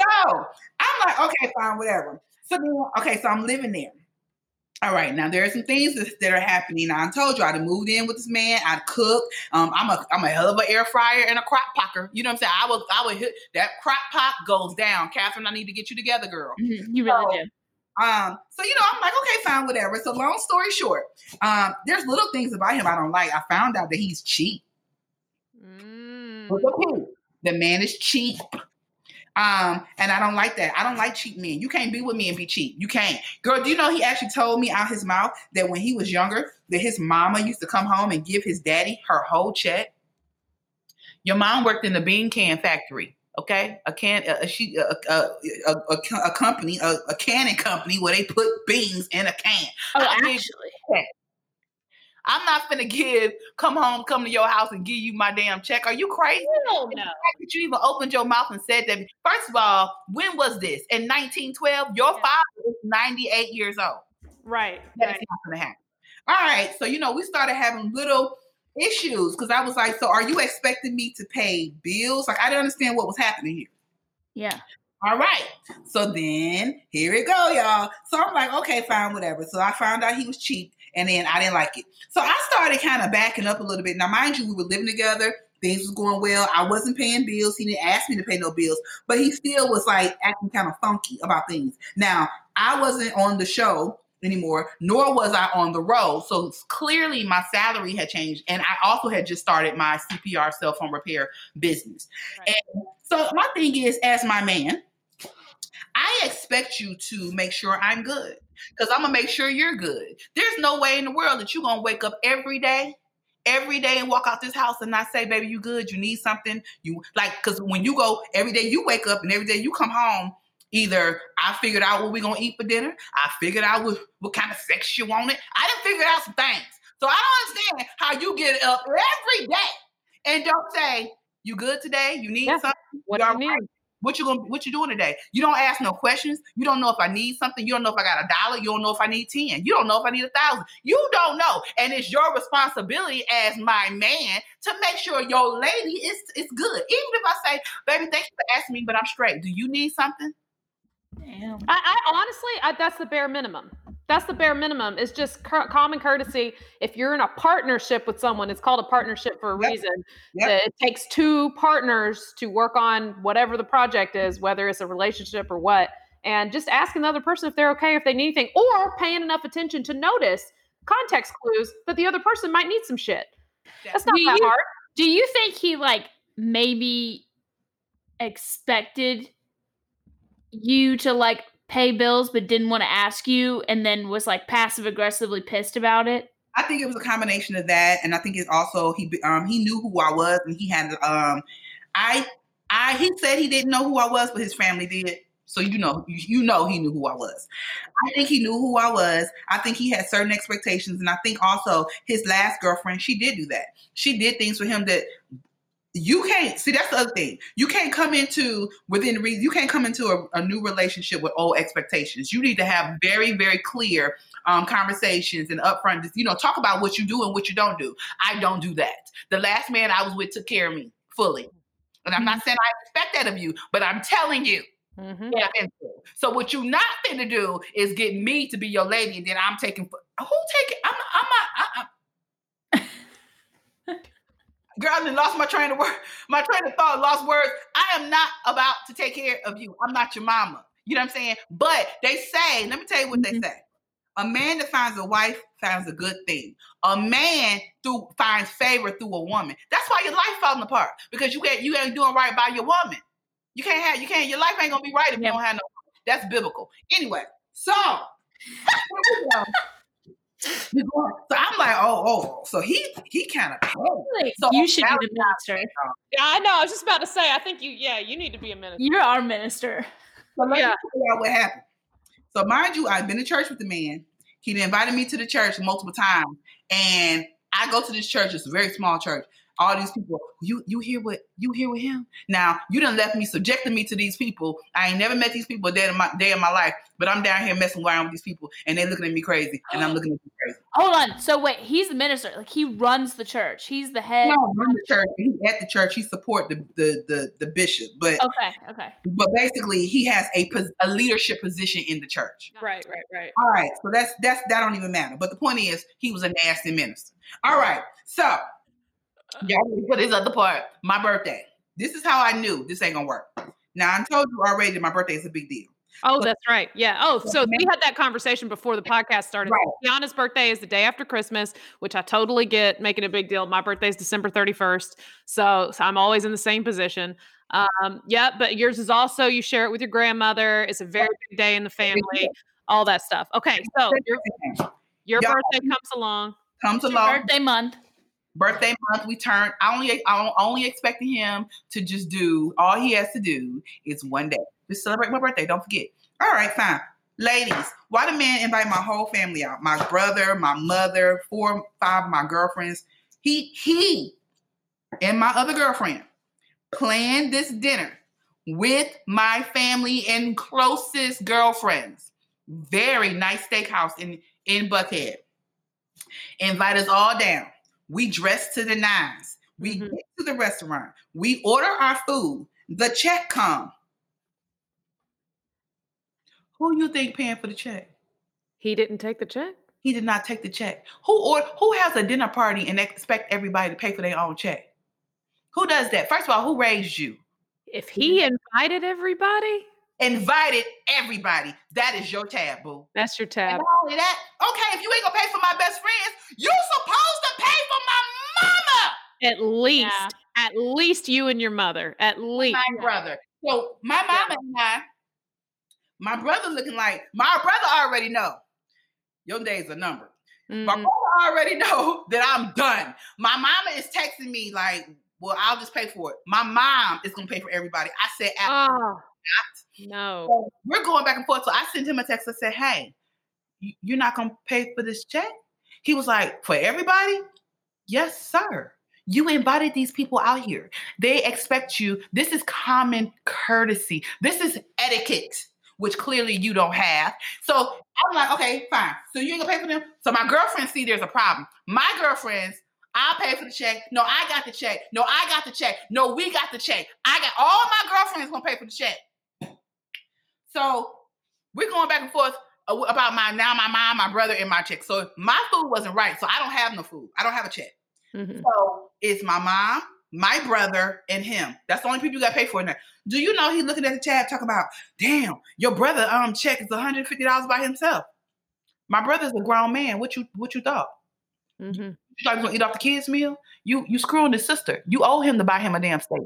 So I'm like, okay, fine, whatever. So then, okay, so I'm living there. All right, now there are some things that, that are happening. Now, I told you I'd have moved in with this man. I'd cook. Um, I'm a I'm a hell of an air fryer and a crock pocker. You know what I'm saying? I would I would hit that crock pot goes down. Katherine, I need to get you together, girl. Mm-hmm. You really so, do. Um, so, you know, I'm like, okay, fine, whatever. So long story short, um, there's little things about him I don't like. I found out that he's cheap. Mm. The man is cheap. Um, and I don't like that. I don't like cheap men. You can't be with me and be cheap. You can't. Girl, do you know he actually told me out his mouth that when he was younger, that his mama used to come home and give his daddy her whole check? Your mom worked in the bean can factory. Okay, a can a she a a, a, a, a company a, a canning company where they put beans in a can. Oh, I actually, mean, I'm not finna give, come home, come to your house and give you my damn check. Are you crazy? No, no. The fact that you even opened your mouth and said that. First of all, when was this? In nineteen twelve, your yeah. father was ninety-eight years old. Right. That's right. Not gonna happen. All right. So, you know, we started having little issues because I was like, so are you expecting me to pay bills? Like, I didn't understand what was happening here. Yeah. All right. So then here it go, y'all. So I'm like, okay, fine, whatever. So I found out he was cheap. And then I didn't like it. So I started kind of backing up a little bit. Now, mind you, we were living together. Things was going well. I wasn't paying bills. He didn't ask me to pay no bills. But he still was like acting kind of funky about things. Now, I wasn't on the show anymore, nor was I on the road. So clearly my salary had changed. And I also had just started my C P R cell phone repair business. Right. And so my thing is, as my man, I expect you to make sure I'm good. Because I'm going to make sure you're good. There's no way in the world that you're going to wake up every day, every day and walk out this house and not say, baby, you good. You need something. You like, because when you go every day, you wake up and every day you come home. Either I figured out what we're going to eat for dinner. I figured out what, what kind of sex you wanted. I done figured out some things. So I don't understand how you get up every day and don't say, you good today? You need yeah. something? What do you need? Right. What you gonna? What you doing today? You don't ask no questions. You don't know if I need something. You don't know if I got a dollar. You don't know if I need ten. You don't know if I need a thousand. You don't know, and it's your responsibility as my man to make sure your lady is is good. Even if I say, "Baby, thank you for asking me, but I'm straight. Do you need something?" Damn. I, I honestly, I, that's the bare minimum. That's the bare minimum. It's just cur- common courtesy. If you're in a partnership with someone, it's called a partnership for a yep. reason. Yep. That it takes two partners to work on whatever the project is, whether it's a relationship or what. And just asking the other person if they're okay, if they need anything, or paying enough attention to notice context clues that the other person might need some shit. That's not do that you, hard. Do you think he like maybe expected you to like pay bills but didn't want to ask you and then was like passive aggressively pissed about it? I think it was a combination of that, and I think it's also he um he knew who I was, and he had um I I he said he didn't know who I was, but his family did. So you know you, you know he knew who I was. I think he knew who I was. I think he had certain expectations, and I think also his last girlfriend, she did do that. She did things for him that you can't see. That's the other thing. You can't come into within reason. You can't come into a, a new relationship with old expectations. You need to have very, very clear um, conversations and upfront. You know, talk about what you do and what you don't do. I don't do that. The last man I was with took care of me fully, and I'm not saying I expect that of you, but I'm telling you. Mm-hmm. Yeah. So what you not finna do is get me to be your lady, and then I'm taking who taking. I'm I'm not. I'm, I'm, Girl, I lost my train of word. My train of thought, lost words. I am not about to take care of you. I'm not your mama. You know what I'm saying? But they say, let me tell you what they say. A man that finds a wife finds a good thing. A man through finds favor through a woman. That's why your life falling apart, because you can't, you ain't doing right by your woman. You can't have, you can't, your life ain't gonna be right if you don't have no woman. That's biblical. Anyway, so So I'm like, oh, oh, so he he kind of so you should be the minister. Yeah, I know. I was just about to say, I think you, yeah, you need to be a minister. You're our minister. So let yeah. me tell y'all what happened. So mind you, I've been to church with the man. He invited me to the church multiple times, and I go to this church. It's a very small church. All these people, you you hear what you hear with him. Now you done left me, subjected me to these people. I ain't never met these people a day in my day in my life, but I'm down here messing around with these people, and they looking at me crazy, and I'm looking at them crazy. Hold on, so wait, he's the minister, like he runs the church. He's the head. No, run the church. He's at the church. He support the the the, the bishop, but okay, okay. But basically, he has a a leadership position in the church. Right, right, right. All right, so that's that's that don't even matter. But the point is, he was a nasty minister. All right, so. Yeah, but this other part, my birthday. This is how I knew this ain't gonna work. Now I told you already that my birthday is a big deal. Oh, so, that's right. Yeah. Oh, so we had that conversation before the podcast started. Right. Kiana's birthday is the day after Christmas, which I totally get, making a big deal. My birthday is December thirty-first, so, so I'm always in the same position. Um, yeah, but yours is also you share it with your grandmother. It's a very big day in the family. All that stuff. Okay, so your, your birthday comes along. Comes along. Birthday month. Birthday month, we turned. I only, I only expected him to just do all he has to do is one day. Just celebrate my birthday. Don't forget. All right, fine. Ladies, why the man invite my whole family out? My brother, my mother, four, five of my girlfriends. He, he and my other girlfriend planned this dinner with my family and closest girlfriends. Very nice steakhouse in, in Buckhead. Invite us all down. We dress to the nines. We mm-hmm. get to the restaurant. We order our food. The check comes. Who you think paying for the check? He didn't take the check? He did not take the check. Who or who has a dinner party and expect everybody to pay for their own check? Who does that? First of all, who raised you? If he invited everybody? Invited everybody. That is your tab, boo. That's your tab. And all of that. Okay, if you ain't gonna pay for my best friends, you supposed to pay for my mama. At least. Yeah. At least you and your mother. At least. My brother. So my mama and I, my brother looking like, my brother already know your days are numbered. Mm-hmm. My brother already know that I'm done. My mama is texting me like, well, I'll just pay for it. My mom is going to pay for everybody. I said, absolutely oh, not. No. So we're going back and forth. So I sent him a text. I said, hey, you're not going to pay for this check? He was like, for everybody? Yes, sir. You invited these people out here. They expect you. This is common courtesy. This is etiquette, which clearly you don't have. So I'm like, okay, fine. So you ain't gonna pay for them? So my girlfriends see there's a problem. My girlfriends, I'll pay for the check. No, I got the check. No, I got the check. No, we got the check. I got all my girlfriends gonna pay for the check. So we're going back and forth about my, now my mom, my brother, and my check. So my food wasn't right. So I don't have no food. I don't have a check. Mm-hmm. So it's my mom, my brother, and him. That's the only people you got to pay for in there. Do you know he's looking at the tab talking about, damn, your brother um check is one hundred fifty dollars by himself. My brother's a grown man. What you what you thought? Mm-hmm. You thought you gonna eat off the kids' meal? You you screwing his sister. You owe him to buy him a damn steak.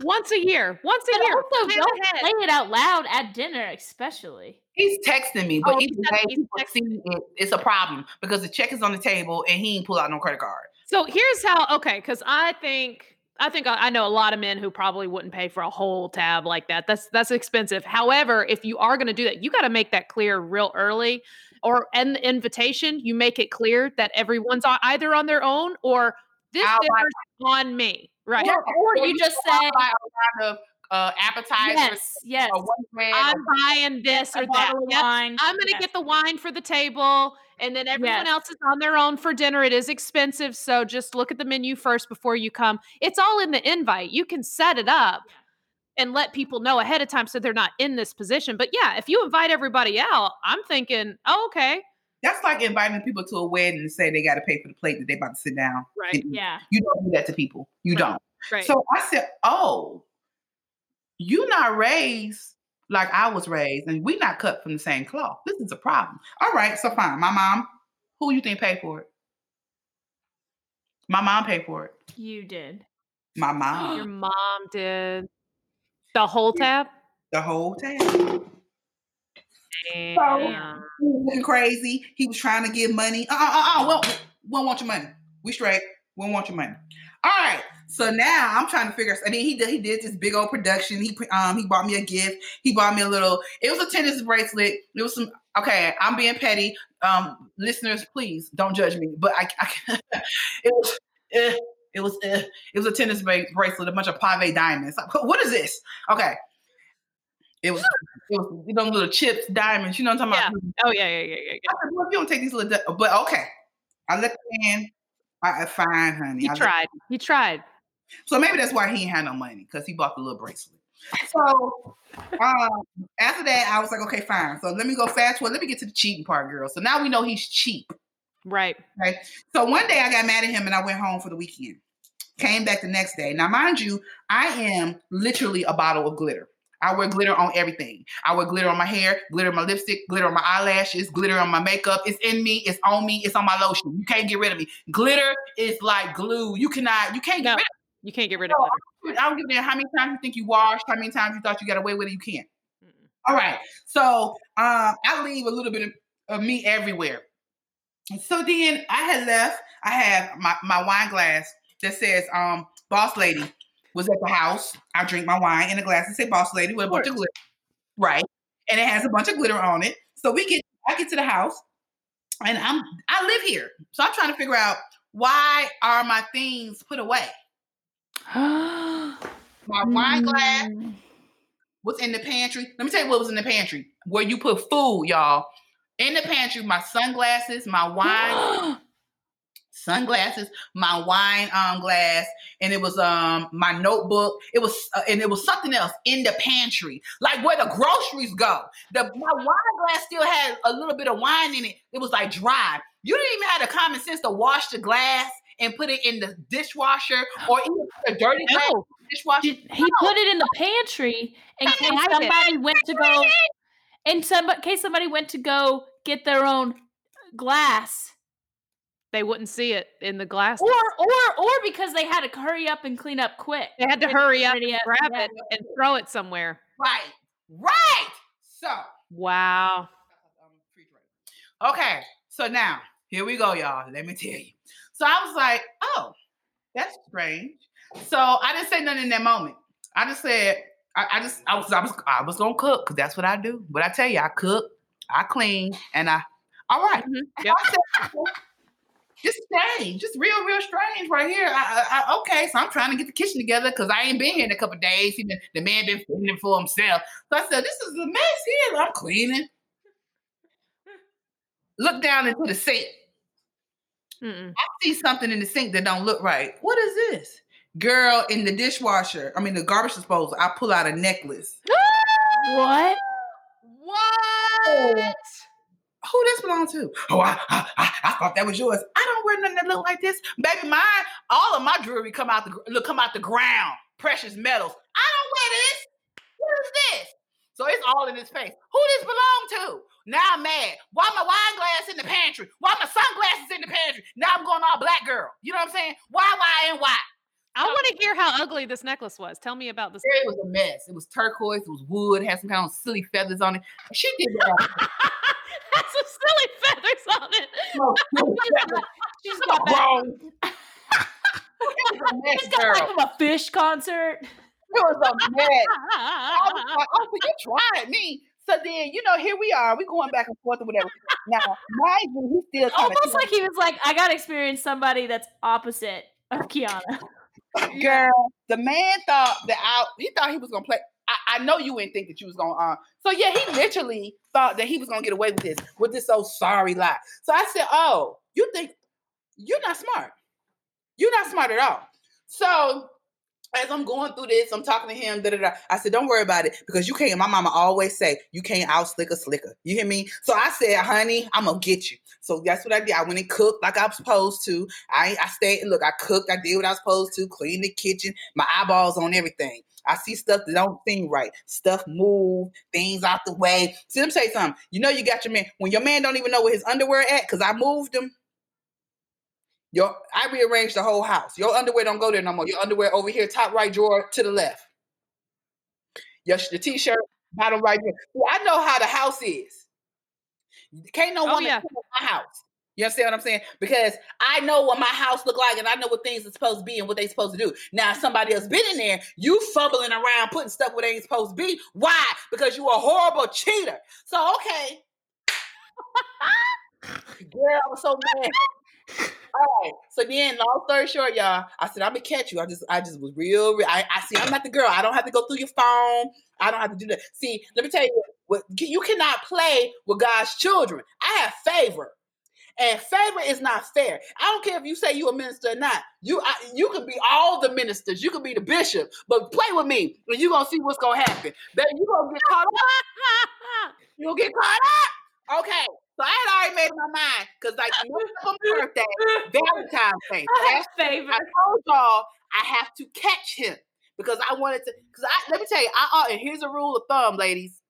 Once a year. Once a and year. Also, don't play it out loud at dinner, especially. He's texting me, but oh, either way, he's texting it, it's a problem because the check is on the table and he ain't pull out no credit card. So here's how, okay, because I think... I think I know a lot of men who probably wouldn't pay for a whole tab like that. That's that's expensive. However, if you are going to do that, you got to make that clear real early, or in the invitation, you make it clear that everyone's on, either on their own or this oh, dinner's on me, right? Yeah. Or, or you, you just say a lot of uh, appetizers. Yes, yes. Or one I'm or buying this or that. Yep. Wine. I'm going to yes. get the wine for the table. And then everyone yes. else is on their own for dinner. It is expensive. So just look at the menu first before you come. It's all in the invite. You can set it up and let people know ahead of time so they're not in this position. But yeah, if you invite everybody out, I'm thinking, oh, okay. That's like inviting people to a wedding and say they got to pay for the plate that they're about to sit down. Right. And yeah. You don't do that to people. You right. don't. Right. So I said, oh, you not raised like I was raised, and we not cut from the same cloth. This is a problem. All right, so fine. My mom, who you think paid for it? My mom paid for it. You did. My mom. Your mom did. The whole tab? The whole tab. Damn. So, he was looking crazy. He was trying to get money. Uh-uh, uh-uh. Well, we don't want your money. We straight. We don't want your money. All right. So now I'm trying to figure. I mean, he did, he did this big old production. He um he bought me a gift. He bought me a little. It was a tennis bracelet. It was some. Okay, I'm being petty. Um, listeners, please don't judge me. But I, I it was uh, it was uh, it was a tennis bracelet, a bunch of pave diamonds. What is this? Okay, it was it was you know little chips, diamonds. You know what I'm talking yeah. about? Oh yeah, yeah, yeah, yeah. yeah. I said, well, if you don't take these little, di-. But okay, I let the man. I fine, honey. He I tried. Let- he tried. So maybe that's why he ain't had no money, because he bought the little bracelet. So um, after that, I was like, okay, fine. So let me go fast forward. Let me get to the cheating part, girl. So now we know he's cheap. Right. Right. So one day I got mad at him and I went home for the weekend. Came back the next day. Now, mind you, I am literally a bottle of glitter. I wear glitter on everything. I wear glitter on my hair, glitter on my lipstick, glitter on my eyelashes, glitter on my makeup. It's in me. It's on me. It's on my lotion. You can't get rid of me. Glitter is like glue. You cannot, you can't get no. rid of me. You can't get rid of it. I don't give a damn how many times you think you washed, how many times you thought you got away with it. You can't. Mm-mm. All right. So um, I leave a little bit of, of me everywhere. So then I had left. I have my, my wine glass that says um, Boss Lady was at the house. I drink my wine in a glass and say Boss Lady with a bunch of glitter. Right. and it has a bunch of glitter on it. So we get, I get to the house, and I'm, I live here. So I'm trying to figure out, why are my things put away? My wine glass was in the pantry. Let me tell you what was in the pantry, where you put food, y'all. In the pantry, my sunglasses, my wine, sunglasses, my wine um, glass, and it was um my notebook. It was uh, and it was something else in the pantry, like where the groceries go. The my wine glass still had a little bit of wine in it. It was like dry. You didn't even have the common sense to wash the glass and put it in the dishwasher or even the dirty glass in the dishwasher. Did, he no. put it in the pantry in case somebody went to go. In some, in case somebody went to go get their own glass, they wouldn't see it in the glass. Or, or, or because they had to hurry up and clean up quick. They had to hurry up and grab it and throw it somewhere. Right, right. So wow. Okay, so now here we go, y'all. Let me tell you. So I was like, oh, that's strange. So I didn't say nothing in that moment. I just said. I, I just, I was, I was, I was gonna cook because that's what I do. But I tell you, I cook, I clean, and I, all right. Mm-hmm. Yep. I said, just strange, just real, real strange right here. I, I, okay, so I'm trying to get the kitchen together because I ain't been here in a couple of days. Even the man been fending for himself. So I said, this is a mess here. I'm cleaning. Look down into the sink. Mm-mm. I see something in the sink that don't look right. What is this? Girl, in the dishwasher, I mean the garbage disposal, I pull out a necklace. What? What? Oh. Who this belong to? Oh, I, I, I thought that was yours. I don't wear nothing that look like this, baby. Mine, all of my jewelry come out the look, come out the ground. Precious metals. I don't wear this. What is this? So it's all in his face. Who this belong to? Now I'm mad. Why my wine glass in the pantry? Why my sunglasses in the pantry? Now I'm going all black girl. You know what I'm saying? Why, why, and why? I want to hear how ugly this necklace was. Tell me about this. It was a mess. It was turquoise. It was wood. It had some kind of silly feathers on it. She did that. Had some silly feathers on it. No, no feathers. She's got wrong. She's got like from a fish concert. It was a mess. I was like, oh, so you tried me. So then, you know, here we are. We're going back and forth or whatever. Now, mind you, he still almost like he was like, I got to experience somebody that's opposite of Kiana. Girl, the man thought that I, he thought he was going to play. I, I know you didn't think that you was going to, uh, so yeah, he literally thought that he was going to get away with this, with this old sorry lie. So I said, oh, you think, you're not smart. You're not smart at all. So as I'm going through this, I'm talking to him, da, da, da. I said, don't worry about it because you can't, my mama always say, you can't out slick a slicker. You hear me? So I said, honey, I'm going to get you. So that's what I did. I went and cooked like I was supposed to. I I stayed and look, I cooked. I did what I was supposed to, cleaned the kitchen, my eyeballs on everything. I see stuff that don't seem right. Stuff move, things out the way. See, let me tell you something. You know you got your man. When your man don't even know where his underwear at because I moved him. Your, I rearranged the whole house. Your underwear don't go there no more. Your underwear over here, top right drawer to the left. Your, your t-shirt, bottom right drawer. Well, I know how the house is. Can't no oh, woman yeah. come in my house. You understand what I'm saying? Because I know what my house look like and I know what things are supposed to be and what they supposed to do. Now, if somebody else been in there, you fumbling around putting stuff where they ain't supposed to be. Why? Because you a horrible cheater. So, okay. Girl, I was so mad. All right. So then, long story short, y'all, I said, I'm going to catch you. I just I just was real, real. I, I see, I'm not the girl. I don't have to go through your phone. I don't have to do that. See, let me tell you, what, you cannot play with God's children. I have favor. And favor is not fair. I don't care if you say you a minister or not. You I, you could be all the ministers. You could be the bishop. But play with me, and you're going to see what's going to happen. Baby, you're going to get caught up. You'll get caught up. Okay. So I had already made my mind because, like, my birthday, Valentine's Day. I told y'all I have to catch him because I wanted to. Because I let me tell you, I and here's a rule of thumb, ladies.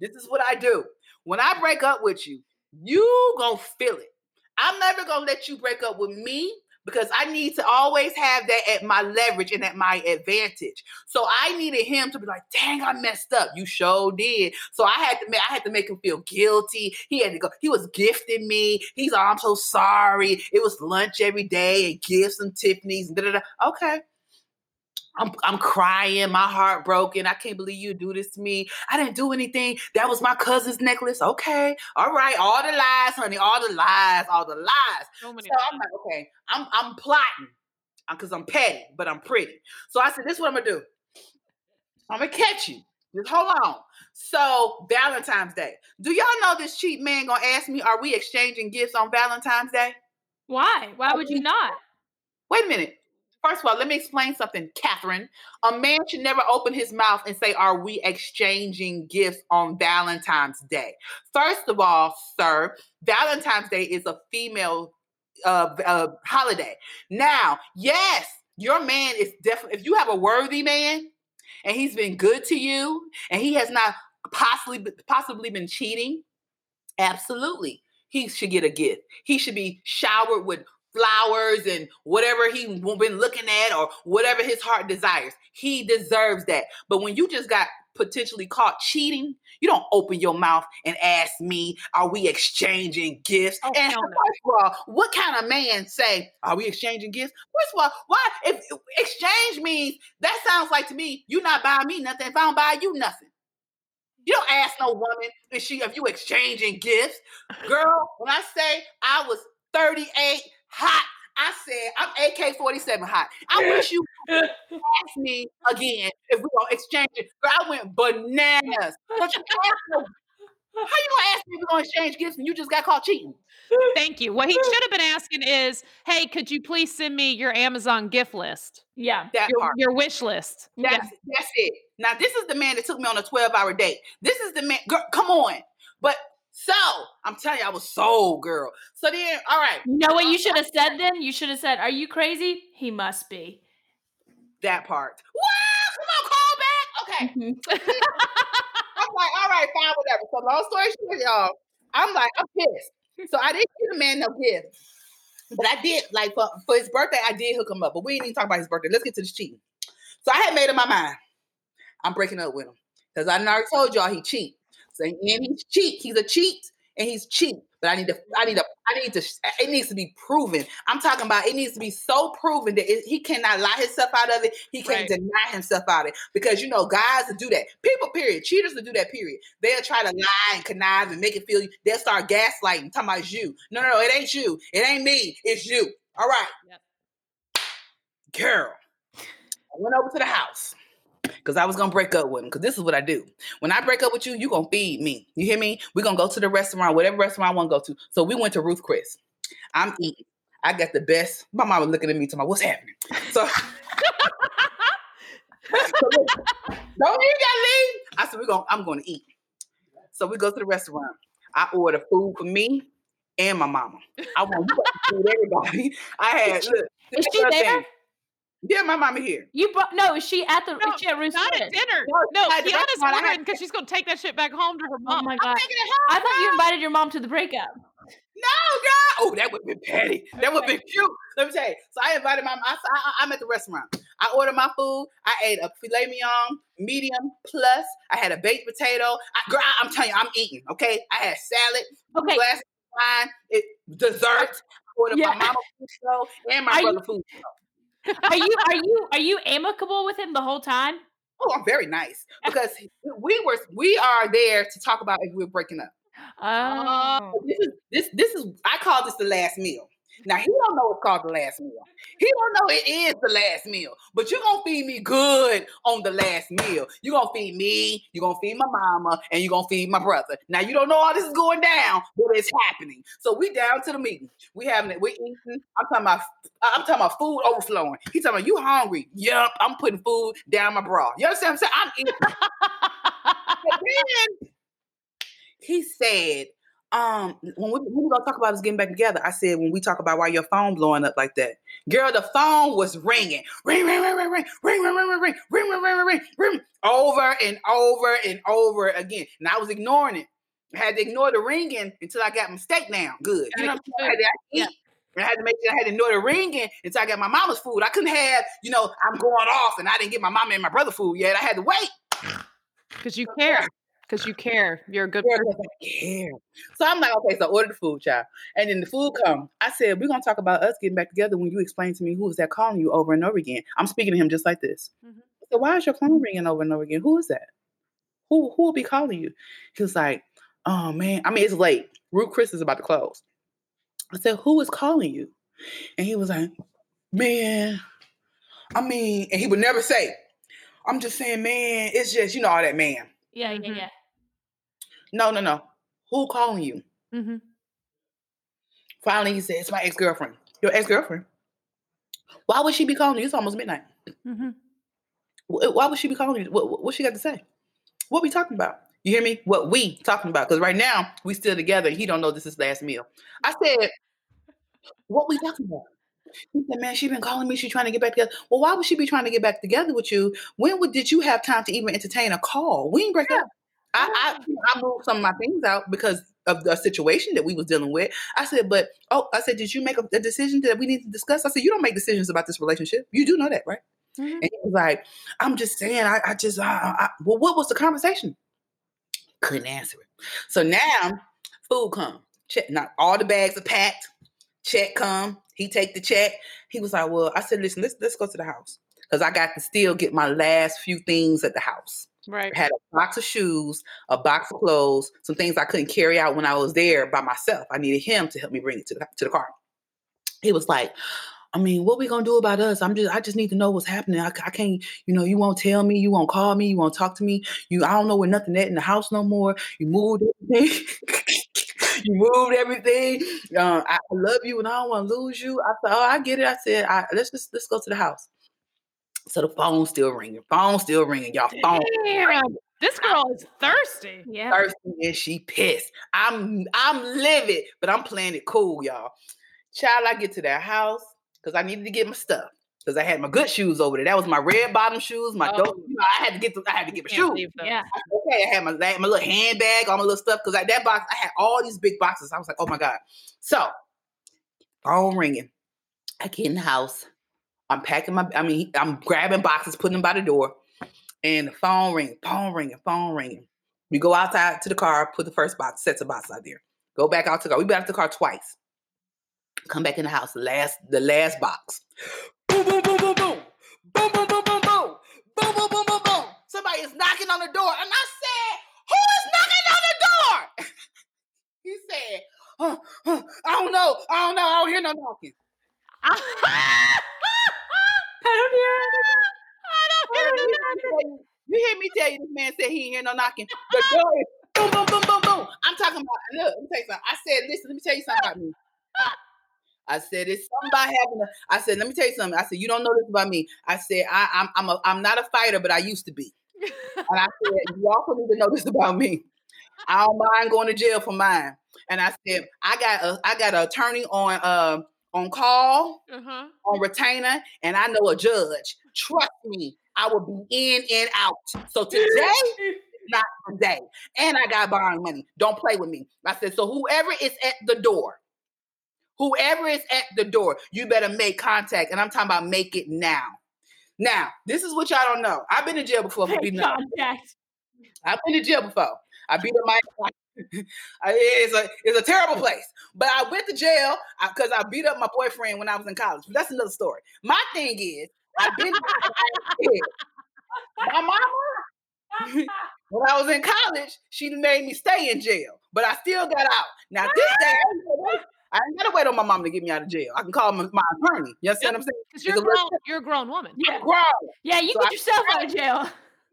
This is what I do when I break up with you. You gonna feel it. I'm never gonna let you break up with me because I need to always have that at my leverage and at my advantage. So I needed him to be like, dang, I messed up. You sure did. So I had to make, I had to make him feel guilty. He had to go, he was gifting me. He's like, I'm so sorry. It was lunch every day and gifts and Tiffany's. And da, da, da. Okay. I'm I'm crying, my heart broken. I can't believe you do this to me. I didn't do anything. That was my cousin's necklace. Okay. All right. All the lies, honey. All the lies. All the lies. So many so lies. I'm like, okay, I'm I'm plotting because I'm petty, but I'm pretty. So I said, this is what I'm going to do. I'm going to catch you. Just hold on. So Valentine's Day. Do y'all know this cheap man going to ask me, are we exchanging gifts on Valentine's Day? Why? Why would you not? Wait a minute. First of all, let me explain something, Katherine. A man should never open his mouth and say, are we exchanging gifts on Valentine's Day? First of all, sir, Valentine's Day is a female uh, uh, holiday. Now, yes, your man is definitely, if you have a worthy man and he's been good to you and he has not possibly possibly been cheating, absolutely, he should get a gift. He should be showered with flowers and whatever he been looking at or whatever his heart desires. He deserves that. But when you just got potentially caught cheating, you don't open your mouth and ask me, are we exchanging gifts? Oh, and first of all, what kind of man say, are we exchanging gifts? First of all, why? If exchange means, that sounds like to me, you not buying me nothing if I don't buy you nothing. You don't ask no woman if she if you exchanging gifts. Girl, when I say I was thirty-eight, hot. I said, I'm A K forty-seven hot. I wish you would ask me again if we gonna exchange it. Girl, I went bananas. But you ask me, how you gonna ask me if we're gonna exchange gifts and you just got caught cheating? Thank you. What he should have been asking is, hey, could you please send me your Amazon gift list? Yeah. That your, part. your wish list. That's, yeah. that's it. Now, this is the man that took me on a twelve-hour date. This is the man. Girl, come on. But so, I'm telling you, I was sold, girl. So then, all right. You know what you should have said then? You should have said, are you crazy? He must be. That part. Wow, come on, call back. Okay. Mm-hmm. I'm like, all right, fine, whatever. So long story short, y'all, I'm like, I'm pissed. So I didn't give the man no gift. But I did, like, for, for his birthday, I did hook him up. But we didn't even talk about his birthday. Let's get to this cheating. So I had made up my mind. I'm breaking up with him. Because I already told y'all he cheat. And he's cheap. He's a cheat, and he's cheap. But I need to. I need to. I need to. It needs to be proven. I'm talking about. It needs to be so proven that it, he cannot lie himself out of it. He can't right. deny himself out of it because you know guys will do that. People, period. Cheaters will do that. Period. They'll try to lie and connive and make it feel. They'll start gaslighting, talking about you. No, no, no. It ain't you. It ain't me. It's you. All right, yep. Girl. I went over to the house. Because I was going to break up with him. Because this is what I do. When I break up with you, you're going to feed me. You hear me? We're going to go to the restaurant, whatever restaurant I want to go to. So we went to Ruth's Chris. I'm eating. I got the best. My mom was looking at me talking about, what's happening? So, so listen, don't you got to leave. I said, we're gonna, I'm going to eat. So we go to the restaurant. I order food for me and my mama. I want you to feed everybody. I had, look. Is she there? Thing. Yeah, my mama here. You brought, no, is she at the no, is she at Ruth's not at dinner? No, no Kiana's ordering because she's gonna take that shit back home to her mom. Oh my god! I'm taking it home, I thought you invited your mom to the breakup. No, girl. Oh, that would be petty. That would be cute. Let me tell you. So I invited my mom. I, I, I'm at the restaurant. I ordered my food. I ate a filet mignon, medium plus. I had a baked potato. I, girl, I, I'm telling you, I'm eating. Okay, I had salad, okay. glass of wine, it, dessert. I ordered yeah. my mama food show and my Are brother you- food show. Are you are you are you amicable with him the whole time? Oh, I'm very nice because we were we are there to talk about if we're breaking up. Oh, so this is this this is I call this the last meal. Now he don't know it's called the last meal. He don't know it is the last meal. But you're gonna feed me good on the last meal. You're gonna feed me. You're gonna feed my mama, and you're gonna feed my brother. Now you don't know all this is going down, but it's happening. So we down to the meeting. We having it. We eating. I'm talking about. I'm talking about food overflowing. He talking about you hungry. Yup. I'm putting food down my bra. You understand what I'm saying? I'm eating. Then he said. Um, when we, we were going to talk about us getting back together, I said, when we talk about why your phone blowing up like that, girl, the phone was ringing, ring, ring, ring, ring, ring, ring, ring, ring, ring, ring, ring, ring, ring, ring, over and over and over again. And I was ignoring it. I had to ignore the ringing until I got my steak down. Good. You know what I'm saying? I had to eat. I had to make sure I had to ignore the ringing until I got my mama's food. I couldn't have, you know, I'm going off and I didn't get my mama and my brother food yet. I had to wait. Because you care. Because you care. You're a good yeah, person. I care. So I'm like, okay, so I ordered the food, child. And then the food come. I said, we're going to talk about us getting back together when you explain to me who is that calling you over and over again. I'm speaking to him just like this. Mm-hmm. So why is your phone ringing over and over again? Who is that? Who who will be calling you? He was like, oh, man. I mean, it's late. Ruth's Chris is about to close. I said, who is calling you? And he was like, man, I mean, and he would never say, I'm just saying, man, it's just, you know, all that man. Yeah, yeah, mm-hmm. yeah. No, no, no. Who calling you? Mm-hmm. Finally, he said, it's my ex-girlfriend. Your ex-girlfriend? Why would she be calling you? It's almost midnight. Mm-hmm. Why would she be calling you? What, what she got to say? What we talking about? You hear me? What we talking about? Because right now, we still together. He don't know this is his last meal. I said, what we talking about? He said, man, she been calling me. She trying to get back together. Well, why would she be trying to get back together with you? When would, did you have time to even entertain a call? We didn't break yeah. up. I, I I moved some of my things out because of the situation that we was dealing with. I said, but, oh, I said, did you make a, a decision that we need to discuss? I said, you don't make decisions about this relationship. You do know that, right? Mm-hmm. And he was like, I'm just saying, I, I just, I, I, well, what was the conversation? Couldn't answer it. So now food come. Check. Now all the bags are packed. Check come. He take the check. He was like, well, I said, listen, let's, let's go to the house. Because I got to still get my last few things at the house. Right. I had a box of shoes, a box of clothes, some things I couldn't carry out when I was there by myself. I needed him to help me bring it to the, to the car. He was like, I mean, what we going to do about us? I'm just, I just need to know what's happening. I, I can't, you know, you won't tell me, you won't call me, you won't talk to me. You, I don't know where nothing at in the house no more. You moved everything. You moved everything. Um, I love you and I don't want to lose you. I said, oh, I get it. I said, I, let's just, let's go to the house. So the phone's still ringing. Phone's still ringing, y'all. Phone. Damn, this girl is thirsty. Yeah, thirsty and she pissed. I'm I'm livid, but I'm playing it cool, y'all. Child, I get to that house because I needed to get my stuff because I had my good shoes over there. That was my red bottom shoes. My oh. dope, you know, I had to get the, I had to get my shoes. Yeah. Okay, I had my my little handbag, all my little stuff because that box I had all these big boxes. I was like, oh my god. So phone ringing. I get in the house. I'm packing my, I mean, I'm grabbing boxes, putting them by the door, and the phone ringing, phone ringing, phone ringing. We go outside to the car, put the first box, sets of boxes out there. Go back out to the car. We've been out to the car twice. Come back in the house, the last, the last box. Boom, boom, boom, boom, boom. Boom, boom, boom, boom, boom. Boom, boom, boom, boom, boom. Somebody is knocking on the door. And I said, who is knocking on the door? He said, oh, oh, I don't know. I don't know. I don't hear no knocking. I don't hear anything. I don't hear no knocking. You hear me tell you this man said he ain't hear no knocking. The door is boom, boom, boom, boom, boom. I'm talking about, look, let me tell you something. I said, listen, let me tell you something about me. I said, it's something about having a, I said, let me tell you something. I said, you don't know this about me. I said, I, I'm I'm, a, I'm not a fighter, but I used to be. And I said, you also need to know this about me. I don't mind going to jail for mine. And I said, I got a, I got an attorney on, uh, on call, uh-huh. on retainer, and I know a judge. Trust me, I will be in and out. So today is not today. And I got borrowing money. Don't play with me. I said, so whoever is at the door, whoever is at the door, you better make contact. And I'm talking about make it now. Now, this is what y'all don't know. I've been in jail before. Make contact. I've been in jail before. I beat up my I, it's a it's a terrible place, but I went to jail because I, I beat up my boyfriend when I was in college. But that's another story. My thing is, I've been my mama when I was in college. She made me stay in jail, but I still got out. Now this day, I ain't gotta wait on my mom to get me out of jail. I can call my, my attorney. You understand what I'm saying? Because you're a grown, little, you're a grown woman. Yeah, grown. Yeah, you so get yourself out of jail. Get,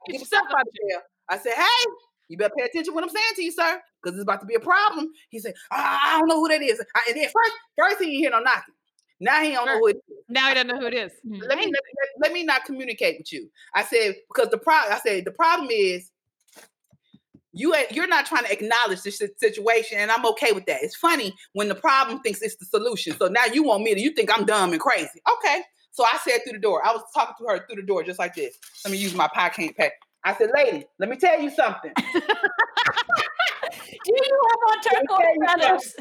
get yourself out of jail. I said, hey. You better pay attention to what I'm saying to you, sir, because it's about to be a problem. He said, oh, I don't know who that is. I, and then first, first he didn't hear no knocking. Now he don't sure. know who it is. Now he doesn't know who it is. Let me, let, let me not communicate with you. I said, because the problem, I said, the problem is you, you're not trying to acknowledge this situation, and I'm okay with that. It's funny when the problem thinks it's the solution. So now you want me to, you think I'm dumb and crazy. Okay. So I said through the door. I was talking to her through the door just like this. Let me use my podcast pack. I said, lady, let me tell you something. Do you have on turquoise colors?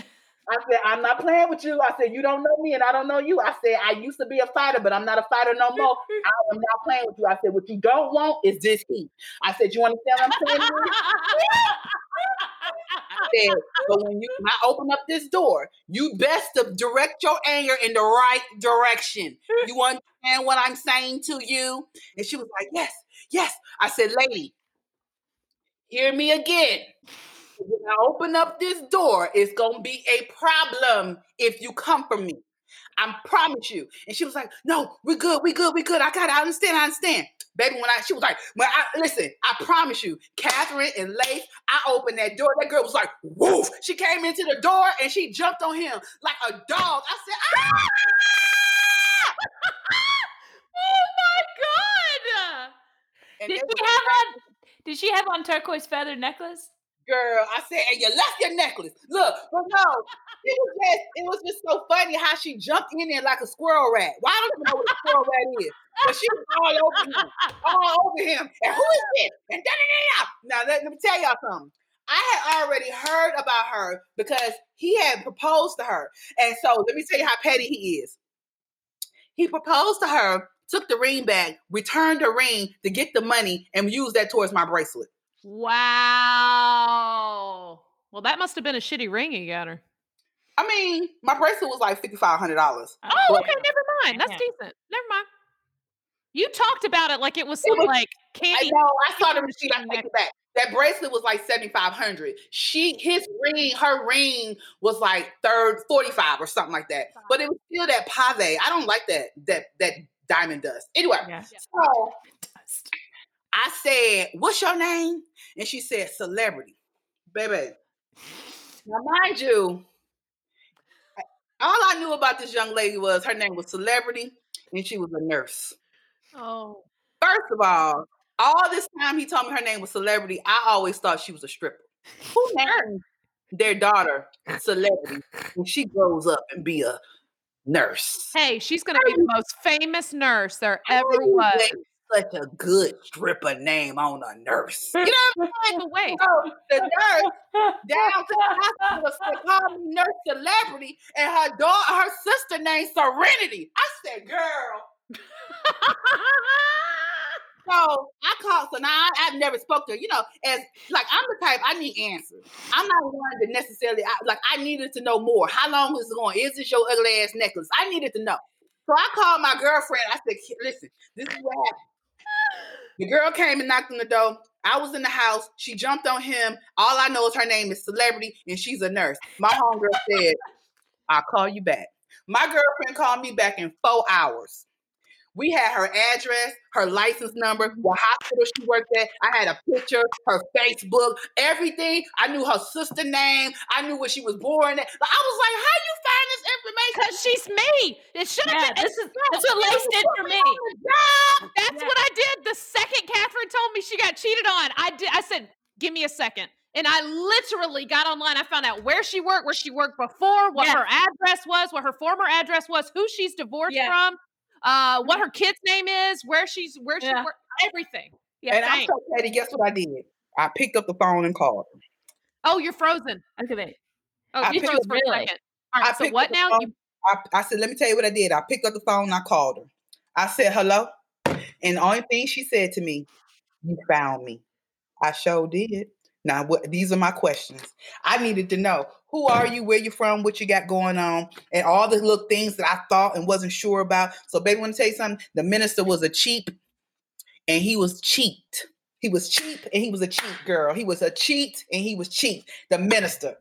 I said, I'm not playing with you. I said, you don't know me and I don't know you. I said, I used to be a fighter, but I'm not a fighter no more. I am not playing with you. I said, what you don't want is this heat. I said, you understand what I'm saying? I said, but when you when I open up this door, you best to direct your anger in the right direction. You understand what I'm saying to you? And she was like, yes, yes. I said, lady, hear me again. When I open up this door, it's going to be a problem if you come for me. I promise you. And she was like, no, we're good, we're good, we're good. I got it. I understand, I understand. Baby, when I, she was like, when I, listen, I promise you, Katherine and Lace, I opened that door. That girl was like, woof. She came into the door and she jumped on him like a dog. I said, ah! Oh, my God. Did she, have on, did she have on turquoise feather necklace? Girl, I said, and you left your necklace. Look, but no, it was just, it was just so funny how she jumped in there like a squirrel rat. Well, I don't even know what a squirrel rat is, but she was all over him, all over him. And who is this? And da da da da. Now, let, let me tell y'all something. I had already heard about her because he had proposed to her. And so let me tell you how petty he is. He proposed to her, took the ring back, returned the ring to get the money, and used that towards my bracelet. Wow. Well, that must have been a shitty ring you got her. I mean, my bracelet was like five thousand five hundred dollars. Oh, but, okay. Never mind. That's yeah. decent. Never mind. You talked about it like it was some it was, like candy. I know. I saw the receipt. I take it back. That bracelet was like seventy-five hundred dollars. She, his ring, her ring was like third, forty-five or something like that. But it was still that pave. I don't like that, that, that diamond dust. Anyway. Yeah. So. I said, what's your name? And she said, Celebrity. Baby. Now, mind you, all I knew about this young lady was her name was Celebrity, and she was a nurse. Oh. First of all, all this time he told me her name was Celebrity, I always thought she was a stripper. Who named their daughter Celebrity when she grows up and be a nurse? Hey, she's going to be the most famous nurse there ever was. Such a good stripper name on a nurse. You know what I'm saying? So the nurse down to the hospital said, call me Nurse Celebrity, and her daughter, her sister named Serenity. I said, girl. So I called, so now I, I've never spoke to her. You know, as like I'm the type, I need answers. I'm not one that necessarily, I, like I needed to know more. How long was it going? Is this your ugly ass necklace? I needed to know. So I called my girlfriend. I said, listen, this is what happened. The girl came and knocked on the door. I was in the house. She jumped on him. All I know is her name is Celebrity, and she's a nurse. My homegirl said, I'll call you back. My girlfriend called me back in four hours. We had her address, her license number, the hospital she worked at. I had a picture, her Facebook, everything. I knew her sister's name. I knew where she was born at. But I was like, how you find this information? Because she's me. It should have yeah, been. This is, that's what Lace did for me. That's yeah. what I did. The second Katherine told me she got cheated on, I did. I said, give me a second. And I literally got online. I found out where she worked, where she worked before, what yes. her address was, what her former address was, who she's divorced yes. from. Uh, what her kid's name is, where she's, where she, yeah. where, everything. Yeah, and thanks. I'm so petty. Guess what I did? I picked up the phone and called her. Oh, you're frozen. Look at that. Oh, I you froze for really. a second. All right. I so what now? You- I, I said, let me tell you what I did. I picked up the phone and I called her. I said, hello. And the only thing she said to me, you found me. I sure did. Now, what, these are my questions. I needed to know, who are you, where you from, what you got going on, and all the little things that I thought and wasn't sure about. So, baby, I want to tell you something. The minister was a cheap, and he was cheat. He was cheap, and he was a cheat, girl. He was a cheat, and he was cheap. The minister.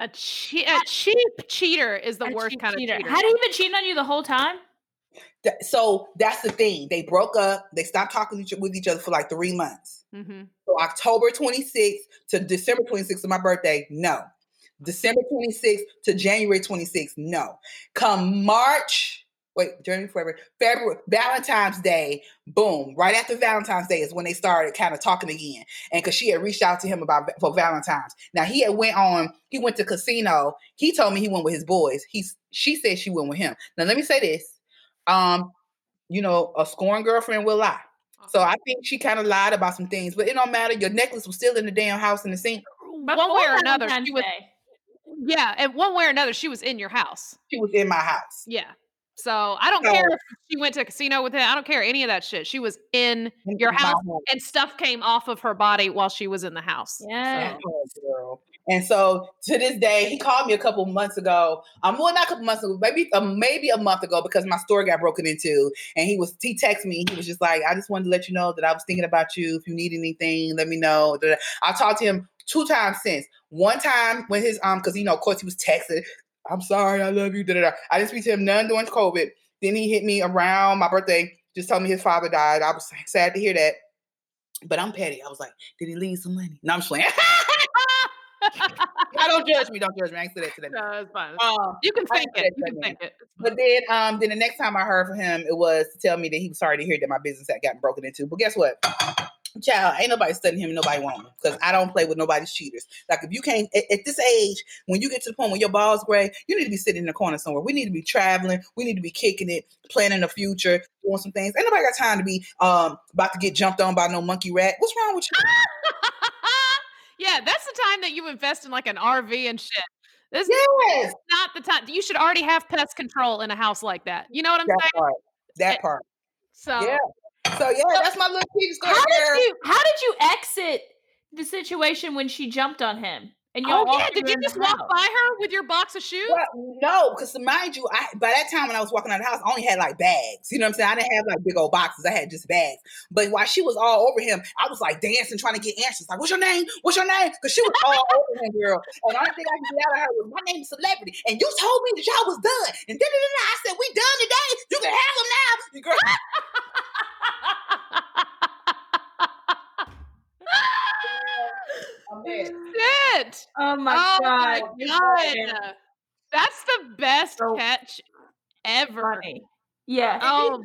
A, che- a cheap cheater is the a worst kind cheater. of cheater. Had he been cheating on you the whole time? So that's the thing. They broke up. They stopped talking with each other for like three months. Mm-hmm. So October twenty-sixth to December twenty-sixth is my birthday. No. December twenty-sixth to January twenty-sixth. No. Come March. Wait, January, February, February, Valentine's Day. Boom. Right after Valentine's Day is when they started kind of talking again. And because she had reached out to him about for Valentine's. Now he had went on, he went to casino. He told me he went with his boys. He, she said she went with him. Now let me say this. Um, you know, a scorned girlfriend will lie. So I think she kind of lied about some things, but it don't matter. Your necklace was still in the damn house in the sink. But one way or another, she was, Yeah. And one way or another, she was in your house. She was in my house. Yeah. So I don't so, care if she went to a casino with him. I don't care any of that shit. She was in your house, house and stuff came off of her body while she was in the house. Yeah. So. And so to this day, he called me a couple months ago. Um, well, not a couple months ago, maybe uh, maybe a month ago, because my store got broken into. And he was he texted me. He was just like, "I just wanted to let you know that I was thinking about you. If you need anything, let me know." I talked to him two times since. One time when his um, because you know, of course, he was texting. I'm sorry, I love you. Da, da, da. I didn't speak to him none during COVID. Then he hit me around my birthday, just told me his father died. I was sad to hear that, but I'm petty. I was like, did he leave some money? No, I'm just playing. I don't judge me. Don't judge me. I ain't say that to them. No, it's fine. Um, you can fake it. You can fake it. But then, um, then the next time I heard from him, it was to tell me that he was sorry to hear that my business had gotten broken into. But guess what? Child, ain't nobody studying him, nobody want him, because I don't play with nobody's cheaters. Like, if you can't, at, at this age, when you get to the point where your ball's gray, you need to be sitting in the corner somewhere. We need to be traveling. We need to be kicking it, planning the future, doing some things. Ain't nobody got time to be um about to get jumped on by no monkey rat. What's wrong with you? Yeah, that's the time that you invest in, like, an R V and shit. This, yes. Is not the time. You should already have pest control in a house like that. You know what I'm that saying? Part. That it, part. So. Yeah. So yeah, that's my little cheat story. How did you how did you exit the situation when she jumped on him? And y'all oh, yeah, did you just walk by her with your box of shoes? Well, no, because mind you, I by that time when I was walking out of the house, I only had like bags. You know what I'm saying? I didn't have like big old boxes. I had just bags. But while she was all over him, I was like dancing, trying to get answers. Like, what's your name? What's your name? Because she was all over him, girl. And the only thing I could get out of her was, my name is Celebrity. And you told me that y'all was done. And then I said, we done today. You can have them now. You girl. Shit. Oh my oh god. My god. That's the best so catch ever. Funny. Yeah. Oh,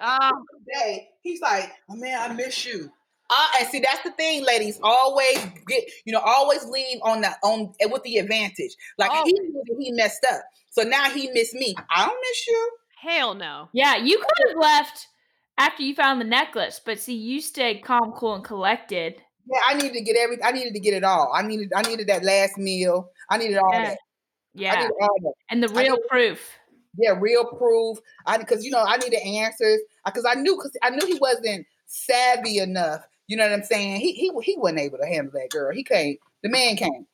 um, today, he's like, oh, man, I miss you. Uh, and see, that's the thing, ladies. Always get, you know, always leave on the on with the advantage. Like oh. he he messed up. So now he missed me. I don't miss you. Hell no. Yeah, you could have left after you found the necklace, but see, you stayed calm, cool, and collected. Yeah, I needed to get everything. I needed to get it all. I needed I needed that last meal. I needed all yeah. that. Yeah. I needed all that. And the real needed, proof. Yeah, real proof. I because, you know, I needed answers. Because I, I knew because I knew he wasn't savvy enough. You know what I'm saying? He he he wasn't able to handle that girl. He can't. The man can't.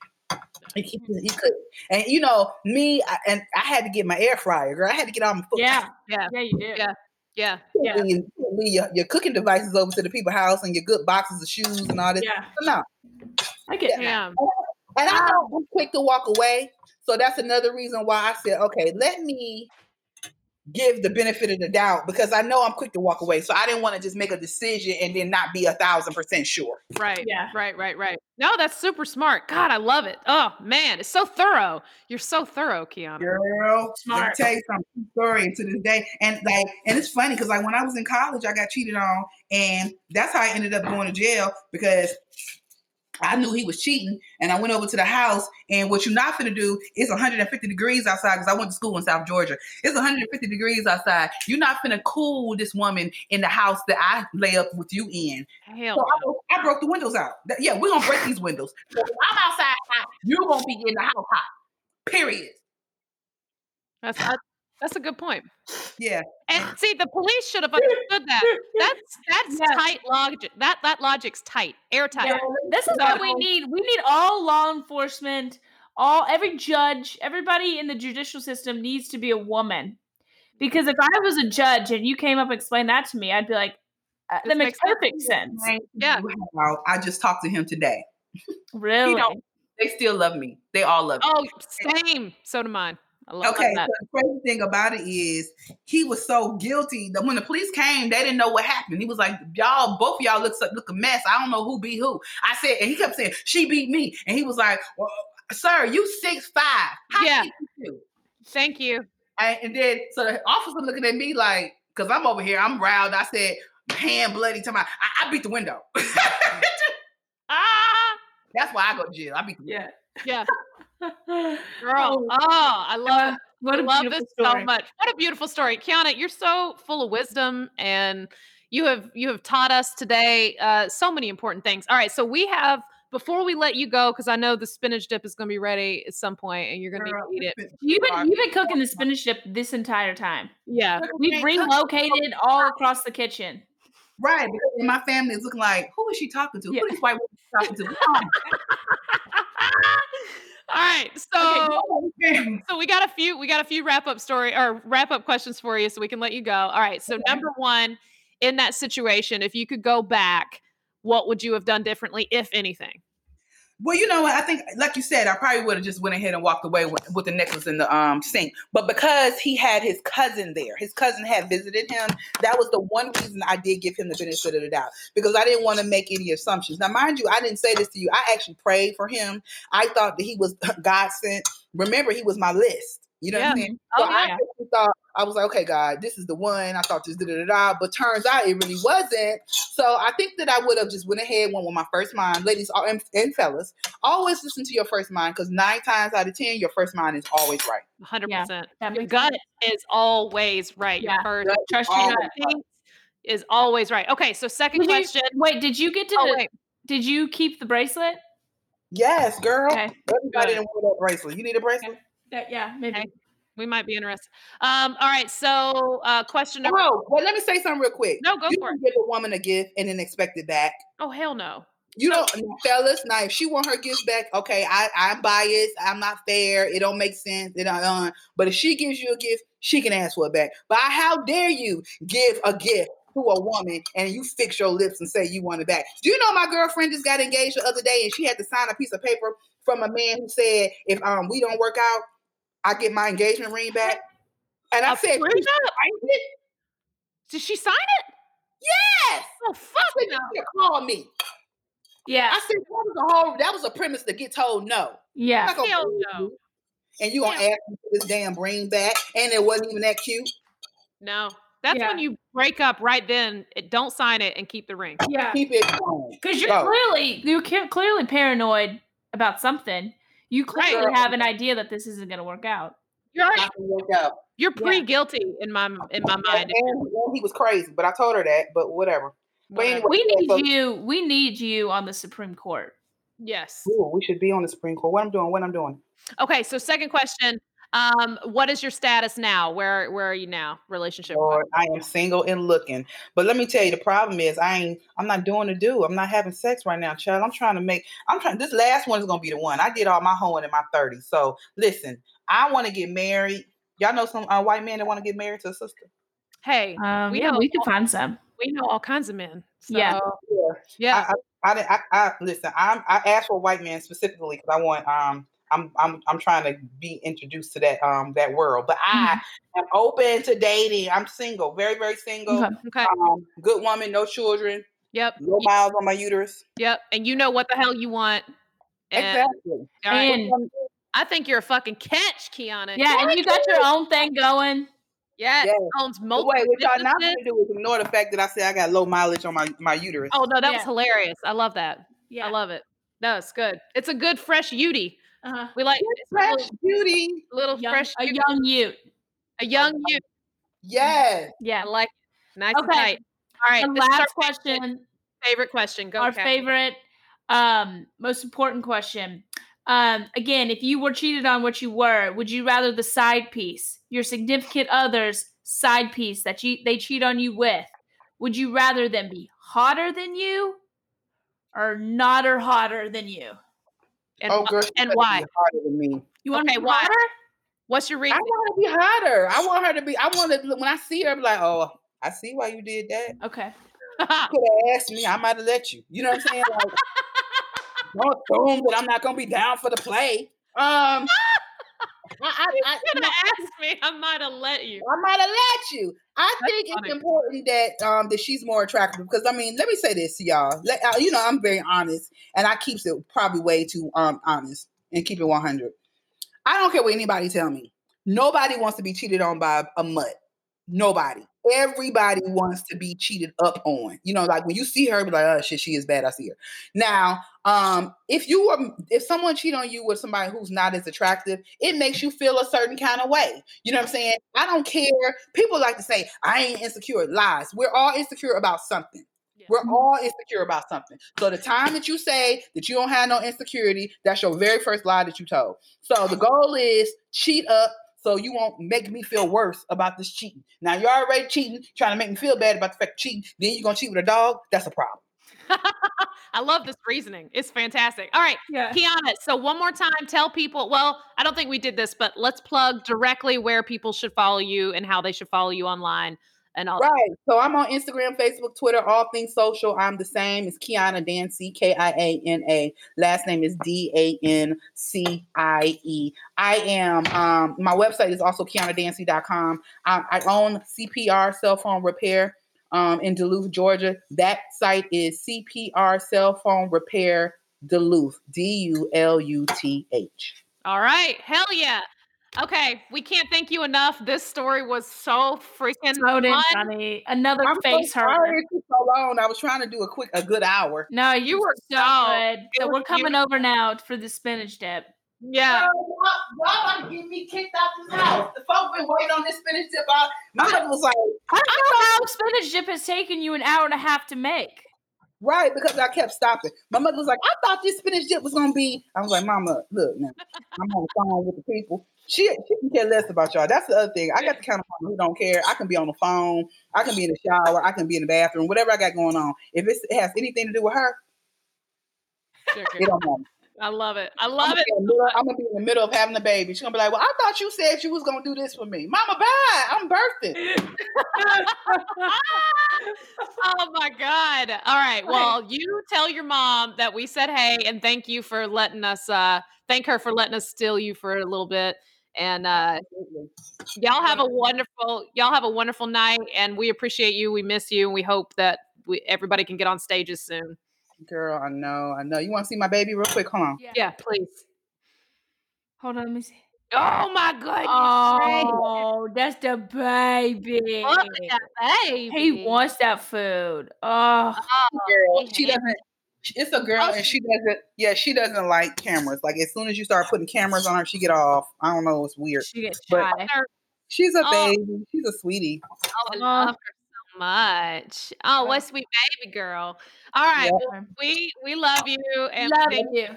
He, he, he couldn't. And, you know, me, I, and I had to get my air fryer, girl. I had to get all my food. Yeah. Yeah. Yeah, you did. Yeah. Yeah, yeah. You leave your, your cooking devices over to the people's house and your good boxes of shoes and all this. Yeah. No. I get yeah. him. And I know I'm quick to walk away. So that's another reason why I said, okay, let me give the benefit of the doubt, because I know I'm quick to walk away. So I didn't want to just make a decision and then not be a thousand percent sure. Right. Yeah. Right, right, right. No, that's super smart. God, I love it. Oh, man. It's so thorough. You're so thorough, Kiana. Girl, smart. Let me tell you something. Story to this day. And like, and it's funny because like when I was in college, I got cheated on, and that's how I ended up going to jail, because I knew he was cheating, and I went over to the house, and what you're not finna do is one hundred fifty degrees outside, because I went to school in South Georgia. It's one hundred fifty degrees outside. You're not finna cool this woman in the house that I lay up with you in. Hell, so I, I broke the windows out. Yeah, we're gonna break these windows. So if I'm outside hot, you're gonna be in the house hot. Period. That's I, that's a good point. Yeah. And see, the police should have understood that. That's that's yeah. tight logic. That that logic's tight, airtight. Yeah. This is what we need. We need all law enforcement, all every judge, everybody in the judicial system needs to be a woman. Because if I was a judge and you came up and explained that to me, I'd be like, uh, that makes, makes perfect sense. sense. Yeah. Wow. I just talked to him today. Really? You know, they still love me. They all love oh, me. Oh, same. So do mine. I love okay, that. So the crazy thing about it is he was so guilty that when the police came, they didn't know what happened. He was like, y'all, both of y'all look, look a mess. I don't know who beat who. I said, and he kept saying, she beat me. And he was like, well, sir, you six five. How yeah. you Thank you. And, and then, so the officer looking at me like, because I'm over here, I'm riled. I said, hand bloody to my, I, I beat the window. ah. That's why I go to jail. I beat the window. Yeah. Yeah. Girl, oh, I love, what I love this story. So much. What a beautiful story, Kiana. You're so full of wisdom, and you have you have taught us today uh, so many important things. All right, so we have before we let you go, because I know the spinach dip is going to be ready at some point and you're going to need to eat it. You've been, you've been cooking the spinach dip this entire time. Yeah. We've relocated all across the kitchen. Right. Because my family is looking like, who is she talking to? Yeah. Who is this white woman talking to? All right, so so we got a few we got a few wrap up story or wrap up questions for you, so we can let you go. All right, so number one, in that situation, if you could go back, what would you have done differently, if anything? Well, you know what? I think, like you said, I probably would have just went ahead and walked away with, with the necklace in the um, sink. But because he had his cousin there, his cousin had visited him, that was the one reason I did give him the benefit of the doubt, because I didn't want to make any assumptions. Now, mind you, I didn't say this to you. I actually prayed for him. I thought that he was God sent. Remember, he was my list. You know yeah. what I mean? So oh, yeah. I thought, I was like, okay, God, this is the one. I thought this da da da, but turns out it really wasn't. So I think that I would have just went ahead, went with my first mind. Ladies and, and fellas, always listen to your first mind, because nine times out of ten, your first mind is always right. one hundred percent. Yeah, that your gut sense. Is always right. Yeah. Your first, gut trust your gut right. is always right. Okay, so second did question. You, wait, did you get to? Oh, the, did you keep the bracelet? Yes, girl. Okay. Everybody didn't want that bracelet. You need a bracelet? Okay. Yeah, maybe. Okay. We might be interested. Um, all right, so uh, question number... Oh, well, let me say something real quick. No, go you for it. You can give a woman a gift and then expect it back. Oh, hell no. You no. don't... Fellas, now, if she want her gift back, okay, I, I'm biased. I'm not fair. It don't make sense. It don't, uh, but if she gives you a gift, she can ask for it back. But how dare you give a gift to a woman and you fix your lips and say you want it back? Do you know my girlfriend just got engaged the other day and she had to sign a piece of paper from a man who said, if um we don't work out, I get my engagement ring back. And I, I said, did, it? Did she sign it? Yes. Oh, fuck she no. Call me. Yeah. I said, that was a whole, that was a premise to get told no. Yeah. Hell no. You, and you gonna yeah. ask me for this damn ring back. And it wasn't even that cute. No. That's yeah. when you break up right then. Don't sign it and keep the ring. Yeah. Keep it going. Because you're Go. clearly, you're clearly paranoid about something. You clearly right. have an idea that this isn't going to work out. You're right. work out. You're pretty yeah. guilty in my in my mind. And he was crazy, but I told her that. But whatever. But anyway, we need so- you. We need you on the Supreme Court. Yes. Ooh, we should be on the Supreme Court. What I'm doing? What I'm doing? Okay. So second question. Um, what is your status now? Where Where are you now? Relationship? Lord, I am single and looking. But let me tell you, the problem is I ain't. I'm not doing to do. I'm not having sex right now, child. I'm trying to make. I'm trying. This last one is gonna be the one. I did all my hoeing in my thirties. So listen, I want to get married. Y'all know some uh, white men that want to get married to a sister. Hey, um, we yeah, know we could find some. We know all kinds of men. So. Yeah, yeah. yeah. I, I, I, I, I listen. I'm, I asked for white men specifically because I want. Um, I'm I'm I'm trying to be introduced to that um that world, but I mm. am open to dating. I'm single, very very single. Okay. Okay. Um, good woman, no children. Yep. No miles on my uterus. Yep. And you know what the hell you want. And, exactly. Right. And I think you're a fucking catch, Kiana. Yeah, and you got your own thing going. Yeah, yes. Owns multiple. Wait, what y'all not going to do is ignore the fact that I said I got low mileage on my my uterus. Oh no, that yeah. was hilarious. I love that. Yeah, I love it. No, it's good. It's a good fresh beauty. Uh-huh. We like fresh little, beauty, little young, fresh, a beauty. young Ute, a young Ute. Yes, yeah, I like it. Nice okay. and tight. All right, the this last is our question. question, favorite question, go. Our Kathy. favorite, um, most important question. Um, again, if you were cheated on, what you were, would you rather the side piece, your significant other's side piece that you they cheat on you with? Would you rather them be hotter than you, or not or hotter than you? And, oh, girl, and why? Harder than me. You want okay, to be why? Hotter? What's your reason? I want her to be hotter. I want her to be. I want to. When I see her, I'm like, oh, I see why you did that. Okay. You could have asked me. I might have let you. You know what I'm saying? Like, don't assume that I'm not gonna be down for the play. Um, I, I, you could have asked me. I might have let you. I might have let you. I That's think funny. It's important that um that she's more attractive because I mean, let me say this to y'all. Let, uh, you know, I'm very honest, and I keep it probably way too um honest and keep it one hundred. I don't care what anybody tell me. Nobody wants to be cheated on by a mutt. Nobody. Everybody wants to be cheated up on. You know, like when you see her, be like, oh shit, she is bad. I see her now. Um, if you were, if someone cheat on you with somebody who's not as attractive, it makes you feel a certain kind of way. You know what I'm saying? I don't care. People like to say, I ain't insecure. Lies. We're all insecure about something. Yeah. We're all insecure about something. So the time that you say that you don't have no insecurity, that's your very first lie that you told. So the goal is cheat up so you won't make me feel worse about this cheating. Now you're already cheating, trying to make me feel bad about the fact of cheating. Then you're going to cheat with a dog. That's a problem. I love this reasoning. It's fantastic. All right, yeah. Kiana, so one more time, tell people, well, I don't think we did this, but let's plug directly where people should follow you and how they should follow you online and all right. that. So I'm on Instagram, Facebook, Twitter, all things social. I'm the same. It's Kiana Dancie, K I A N A. Last name is D A N C I E. I am, um, my website is also kiana dancie dot com. I, I own C P R, Cell Phone Repair. Um, in Duluth, Georgia. That site is C P R Cell Phone Repair Duluth, D U L U T H. All right. Hell yeah. Okay. We can't thank you enough. This story was so freaking fun. Funny. Another I'm face so hurt. It took so long. I was trying to do a quick, a good hour. No, you were so good. So we're coming you. over now for the spinach dip. Yeah. Y'all want to get me kicked out this house. The folk been waiting on this spinach dip. Out. My mother was like, I don't know how spinach dip has taken you an hour and a half to make. Right, because I kept stopping. My mother was like, I thought this spinach dip was going to be. I was like, Mama, look now. I'm on the phone with the people. She, she can care less about y'all. That's the other thing. I got the kind of mama who don't care. I can be on the phone. I can be in the shower. I can be in the bathroom. Whatever I got going on. If it's, it has anything to do with her, sure, sure. It don't matter. I love it. I love I'm it. Middle, I'm going to be in the middle of having a baby. She's going to be like, well, I thought you said you was going to do this for me. Mama, bye. I'm birthing. Oh, my God. All right. Well, you tell your mom that we said hey, and thank you for letting us, uh, thank her for letting us steal you for a little bit. And uh, y'all have a wonderful, y'all have a wonderful night, and we appreciate you. We miss you, and we hope that we, everybody can get on stages soon. Girl, I know, I know. You want to see my baby real quick? Hold on. Yeah, yeah please. Hold on, let me see. Oh, my goodness. Oh, that's the baby. Oh, that baby. He wants that food. Oh, oh girl. She doesn't. It's a girl, and she doesn't. Yeah, she doesn't like cameras. Like, as soon as you start putting cameras on her, she get off. I don't know. It's weird. She gets shy. She's a oh. baby. She's a sweetie. Oh, I love her. Much. Oh, what sweet baby girl. All right. Yeah. Well, we we love you and love we you. you.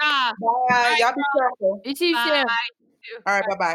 Bye. Bye. Y'all be careful. You too. All right, bye-bye.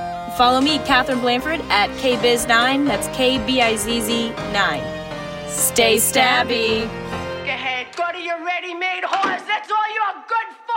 Follow me, Katherine Blanford, at K biz nine. That's K B I Z Z nine. Stay stabby. Go ahead, go to your ready-made horse. That's all you're good for.